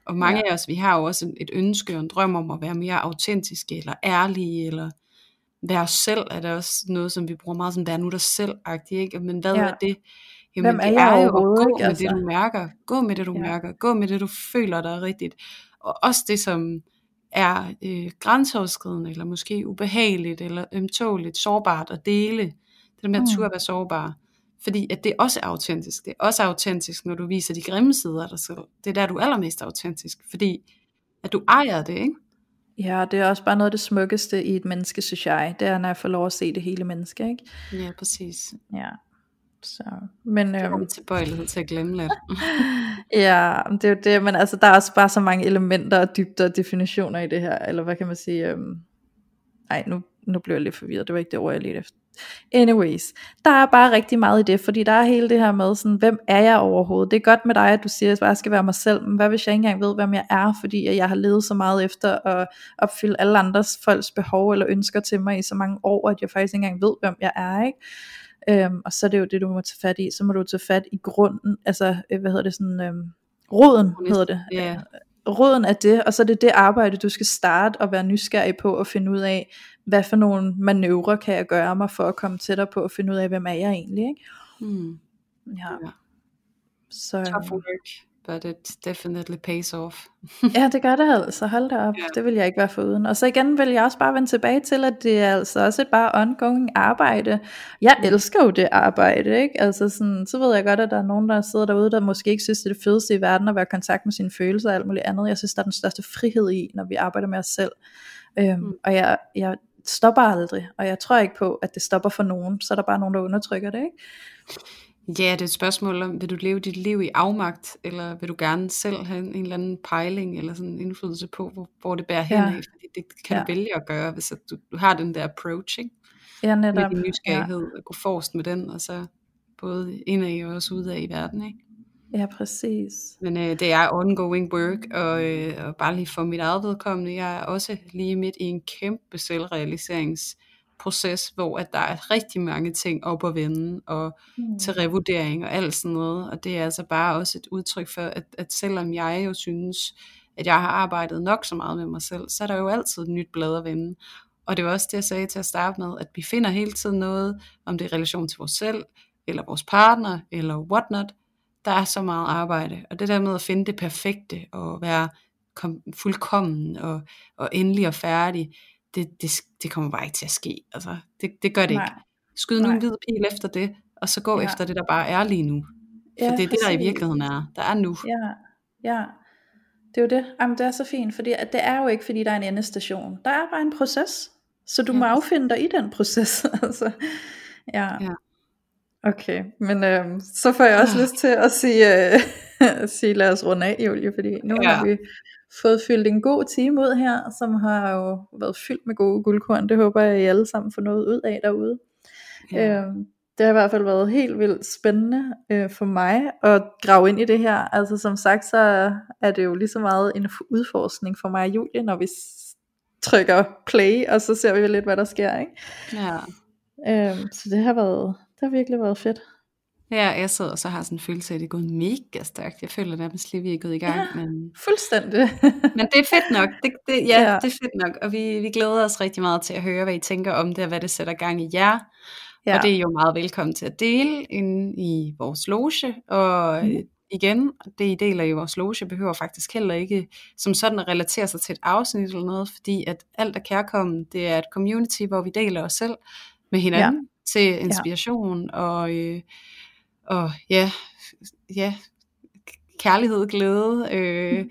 og mange ja. af os, vi har jo også et ønske og en drøm om at være mere autentiske eller ærlige, eller være os selv, er det også noget som vi bruger meget som, være nu dig selv-agtigt, ikke? Men hvad ja. er det? Jamen, hvem er det er jo at gå med altså. det du mærker, gå med det du ja. mærker, gå med det du føler der er rigtigt, og også det som er øh, grænseoverskridende eller måske ubehageligt eller ømtåligt, sårbart at dele. Det der med at turde være sårbare. Fordi at det også er autentisk. Det er også autentisk, når du viser de grimme sider af dig selv. Det er der, du er allermest autentisk. Fordi at du ejer det, ikke? Ja, det er også bare noget af det smukkeste i et menneske, synes jeg. Det er, når jeg får lov at se det hele menneske, ikke? Ja, præcis. Ja. Så, men øhm... det er en tilbøjelighed til at glemme lidt. Ja, det er jo det. Men altså, der er også bare så mange elementer og dybder og definitioner i det her. Eller hvad kan man sige? Øhm... Ej, nu, nu blev jeg lidt forvirret. Det var ikke det ord, jeg ledte efter. Anyways, der er bare rigtig meget i det, fordi der er hele det her med sådan, hvem er jeg overhovedet? Det er godt med dig, at du siger, at jeg skal være mig selv, men hvad hvis jeg ikke engang ved, hvem jeg er, fordi jeg har levet så meget efter at opfylde alle andres folks behov eller ønsker til mig i så mange år, at jeg faktisk ikke engang ved, hvem jeg er, ikke? Øhm, og så er det jo det, du må tage fat i. Så må du tage fat i grunden, altså, hvad hedder det sådan, øhm, roden hedder det. Yeah. roden af det, og så er det det arbejde, du skal starte og være nysgerrig på at finde ud af, hvad for nogle manøvrer kan jeg gøre mig for at komme tættere på at finde ud af, hvem er jeg egentlig, ikke? Mm. Ja. Så tough work, but it definitely pays off. Ja, det gør det altså, hold da op, yeah. Det vil jeg ikke være foruden. Og så igen vil jeg også bare vende tilbage til, at det er altså også et bare ongoing arbejde. Jeg elsker jo det arbejde, ikke? Altså sådan, så ved jeg godt, at der er nogen, der sidder derude, der måske ikke synes, det er det fedeste i verden at være i kontakt med sine følelser og alt muligt andet. Jeg synes, der er den største frihed i, når vi arbejder med os selv. Øhm, mm. Og jeg, jeg stopper aldrig, og jeg tror ikke på, at det stopper for nogen, så er der bare nogen, der undertrykker det, ikke? Ja, det er et spørgsmål om, vil du leve dit liv i afmagt, eller vil du gerne selv have en eller anden pejling, eller sådan en indflydelse på, hvor, hvor det bærer hen af, ja. Fordi det kan ja. Du vælge at gøre, hvis du, du har den der approach, ikke? Ja, netop. Med din nysgerrighed, ja. At gå forrest med den, og så både indad og også udad i verden, ikke? Ja, præcis. Men øh, det er ongoing work, og, øh, og bare lige for mit eget vedkommende, jeg er også lige midt i en kæmpe selvrealiserings proces, hvor at der er rigtig mange ting op at vende og mm. til revurdering og alt sådan noget, og det er altså bare også et udtryk for, at, at selvom jeg jo synes, at jeg har arbejdet nok så meget med mig selv, så er der jo altid et nyt blad at vende, og det var også det, jeg sagde til at starte med, at vi finder hele tiden noget, om det er relation til vores selv, eller vores partner, eller whatnot, der er så meget arbejde, og det der med at finde det perfekte, og være kom, fuldkommen, og, og endelig og færdig, Det, det, det kommer bare ikke til at ske, altså, det, det gør det Nej. Ikke. Skyd nu en hvid pil efter det, og så gå ja. Efter det, der bare er lige nu. For ja, det er præcis. Det, der i virkeligheden er. Der er nu. Ja, ja. Det er jo det. Jamen, det er så fint, fordi at det er jo ikke, fordi der er en endestation. Der er bare en proces, så du ja. Må affinde dig i den proces. altså. Ja. ja. Okay, men øhm, så får jeg også ja. Lyst til at sige, øh, at sige, lad os runde af, Julie, fordi nu ja. Har vi fået fyldt en god time ud her, som har jo været fyldt med gode guldkorn. Det håber jeg, I alle sammen får noget ud af derude. Ja. Øh, det har i hvert fald været helt vildt spændende øh, for mig at grave ind i det her. Altså som sagt, så er det jo lige så meget en udforskning for mig og Julie, når vi trykker play, og så ser vi lidt, hvad der sker, ikke? Ja. Øh, så det har været, det har virkelig været fedt. Ja, jeg sidder og så har sådan en følelse af, at det er gået mega stærkt. Jeg føler nærmest lige, vi er gået i gang. Ja, men... fuldstændig. men det er fedt nok. Det, det, ja, ja, det er fedt nok. Og vi, vi glæder os rigtig meget til at høre, hvad I tænker om det, og hvad det sætter gang i jer. Ja. Og det er jo meget velkommen til at dele inde i vores loge. Og mm. igen, det I deler i vores loge, behøver faktisk heller ikke som sådan at relatere sig til et afsnit eller noget, fordi at alt er kærkommen. Det er et community, hvor vi deler os selv med hinanden ja. Til inspiration ja. Og... Øh, og ja, ja, kærlighed, glæde, øh,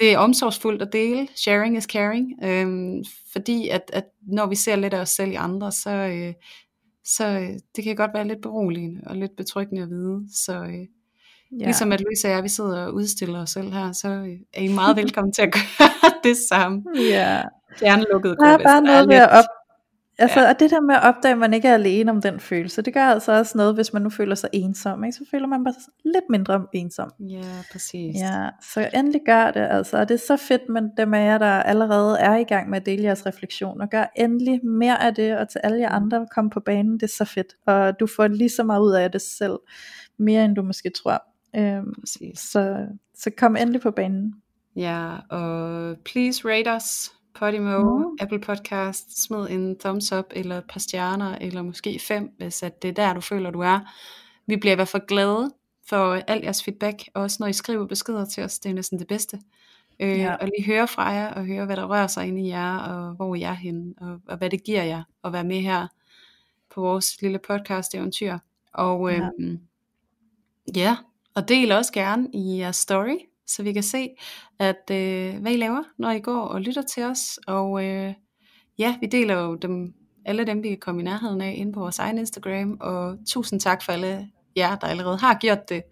det er omsorgsfuldt at dele, sharing is caring, øh, fordi at, at når vi ser lidt af os selv i andre, så, øh, så øh, det kan godt være lidt beroligende og lidt betryggende at vide, så øh, ja. Ligesom at Louise og jeg, vi sidder og udstiller os selv her, så øh, er I meget velkommen til at gøre det samme. Ja. Fjernlukket går vist. Der er noget ved at op. Altså, ja. Og det der med at opdage, at man ikke er alene om den følelse, det gør altså også noget, hvis man nu føler sig ensom, ikke? Så føler man bare lidt mindre ensom. Ja, præcis. Ja, så endelig gør det altså, og det er så fedt med dem af jer, der allerede er i gang med at dele jeres refleksioner, gør endelig mere af det, og til alle jer andre, kom på banen, det er så fedt, og du får lige så meget ud af det selv, mere end du måske tror. Øhm, præcis. Så, så kom endelig på banen. Ja, og please rate us. Podimo, mm. Apple Podcast, smid en thumbs up, eller et par stjerner, eller måske fem, hvis at det er der, du føler, du er. Vi bliver i hvert fald glade for al jeres feedback, også når I skriver beskeder til os, det er næsten det bedste. Øh, ja. Og lige høre fra jer, og høre, hvad der rører sig inde i jer, og hvor I er henne, og, og hvad det giver jer, at være med her på vores lille podcast-eventyr. Og øh, ja. ja, og del også gerne i jeres story, så vi kan se, at øh, hvad I laver, når I går og lytter til os. Og øh, ja, vi deler jo dem, alle dem, vi kan komme i nærheden af, inde på vores egen Instagram. Og tusind tak for alle jer, der allerede har gjort det.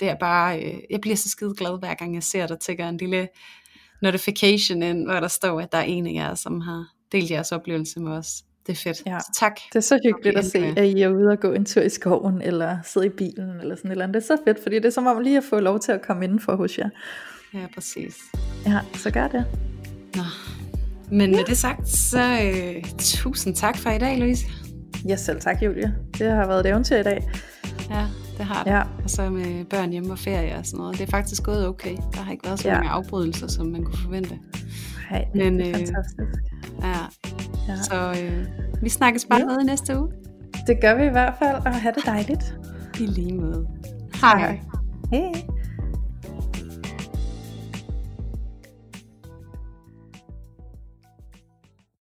Det er bare, øh, jeg bliver så skide glad, hver gang jeg ser, der tækker en lille notification ind, hvor der står, at der er en af jer, som har delt jeres oplevelse med os. Det er fedt. Ja. Så tak. Det er så hyggeligt at se, at I er ude og gå en tur i skoven, eller sidde i bilen, eller sådan et eller andet. Det er så fedt, fordi det er som om lige at få lov til at komme indenfor hos jer. Ja, præcis. Ja, så gør det. Nå. Men ja. Med det sagt, så øh, tusind tak for i dag, Louise. Ja, selv tak, Julie. Det har været et eventyr i dag. Ja, det har det. Ja. Og så med børn hjemme og ferie og sådan noget. Det er faktisk gået okay. Der har ikke været så ja. mange afbrydelser, som man kunne forvente. Nej, det Men, er øh, fantastisk. Ja. ja. Så øh, vi snakkes bare ja. med i næste uge. Det gør vi i hvert fald, og have det dejligt. I lige måde. Hej. Hej. Hey.